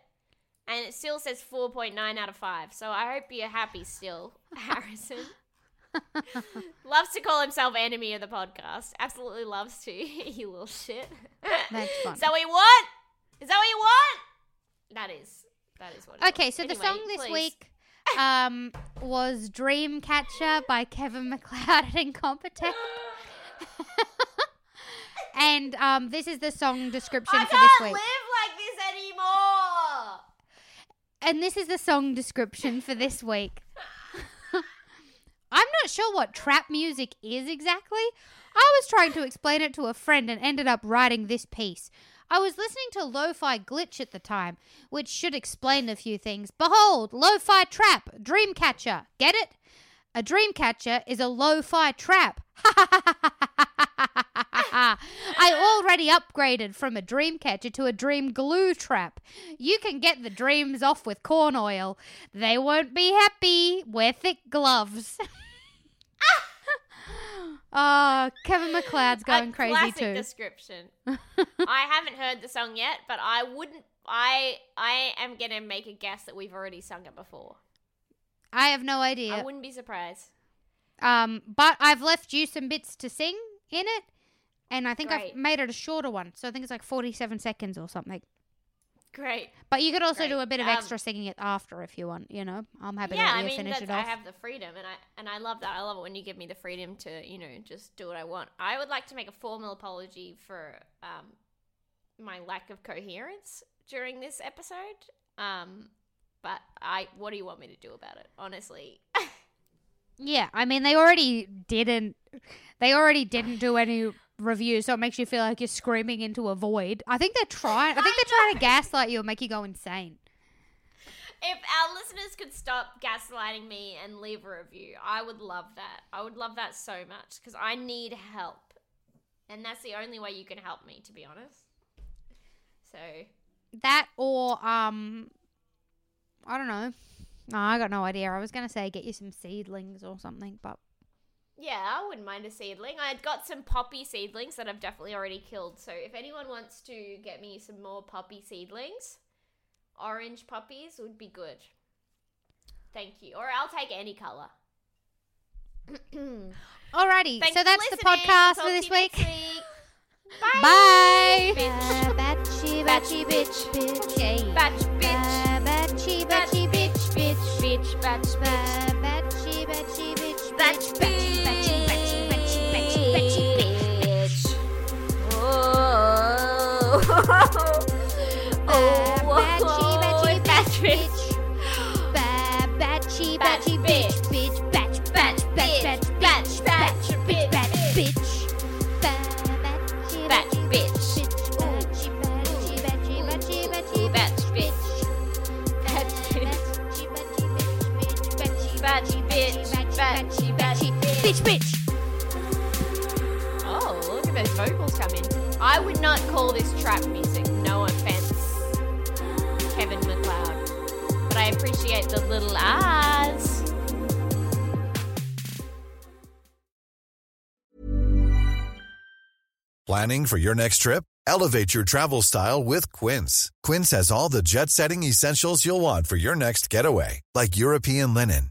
And it still says four point nine out of five. So I hope you're happy still, Harrison. Loves to call himself enemy of the podcast. Absolutely loves to, you little shit. That's fun. Is that what you want? Is that what you want? That is. That is what it is. Okay, so anyway, the song this please. week um, was Dreamcatcher by Kevin MacLeod and Incompetech. And um, this is the song description I for this week. I can't live like this anymore. And this is the song description for this week. I'm not sure what trap music is exactly. I was trying to explain it to a friend and ended up writing this piece. I was listening to Lo-Fi Glitch at the time, which should explain a few things. Behold, Lo-Fi Trap, Dreamcatcher. Get it? A Dreamcatcher is a Lo-Fi Trap. Ha ha ha ha ha ha. I already upgraded from a dream catcher to a dream glue trap. You can get the dreams off with corn oil. They won't be happy. Wear thick gloves. Oh, Kevin MacLeod's going a crazy classic too. Classic description. I haven't heard the song yet, but I wouldn't. I I am gonna make a guess that we've already sung it before. I have no idea. I wouldn't be surprised. Um, but I've left you some bits to sing in it. And I think Great. I've made it a shorter one. So I think it's like forty-seven seconds or something. Great. But you could also Great. do a bit of extra um, singing it after if you want, you know. I'm happy yeah, to let you I mean, finish that's, it off. I have the freedom and I and I love that. I love it when you give me the freedom to, you know, just do what I want. I would like to make a formal apology for um, my lack of coherence during this episode. Um, but I, what do you want me to do about it, honestly? Yeah, I mean, they already didn't, they already didn't do any reviews, so it makes you feel like you're screaming into a void. I think they're trying, I think they're trying to gaslight you and make you go insane. If our listeners could stop gaslighting me and leave a review, I would love that. I would love that so much, because I need help. And that's the only way you can help me, to be honest. So. That or, um, I don't know. No, I got no idea. I was going to say get you some seedlings or something, but. Yeah, I wouldn't mind a seedling. I'd got some poppy seedlings that I've definitely already killed. So if anyone wants to get me some more poppy seedlings, orange poppies would be good. Thank you. Or I'll take any colour. Alrighty, Thanks so that's the podcast Talk for this week. week. Bye. Bye. Bye. Batchy, batchy, bitch, bitch. Okay. Batch, bitch. Batchy, batchy, bitch, bitch, bitch. Batch, bitch. Batchy, batchy, bitch, batch, bitch. Batchy, batchy, batchy, batchy, batchy, bitch. Oh. Oh. Batchy, batchy, bitch. Batchy, batchy, bitch, bitch. Batch, batch, batch, batch, bitch, batch, bitch. Batch, batch, bitch. Batch, batch, batch, batch, bitch. Batch, bitch, batch, batch, bitch, batch, batch, bitch, bitch. Oh, look at those vocals coming. I would not call this trap music. No offense, Kevin MacLeod, but I appreciate the little R's. Planning for your next trip? Elevate your travel style with Quince. Quince has all the jet-setting essentials you'll want for your next getaway, like European linen,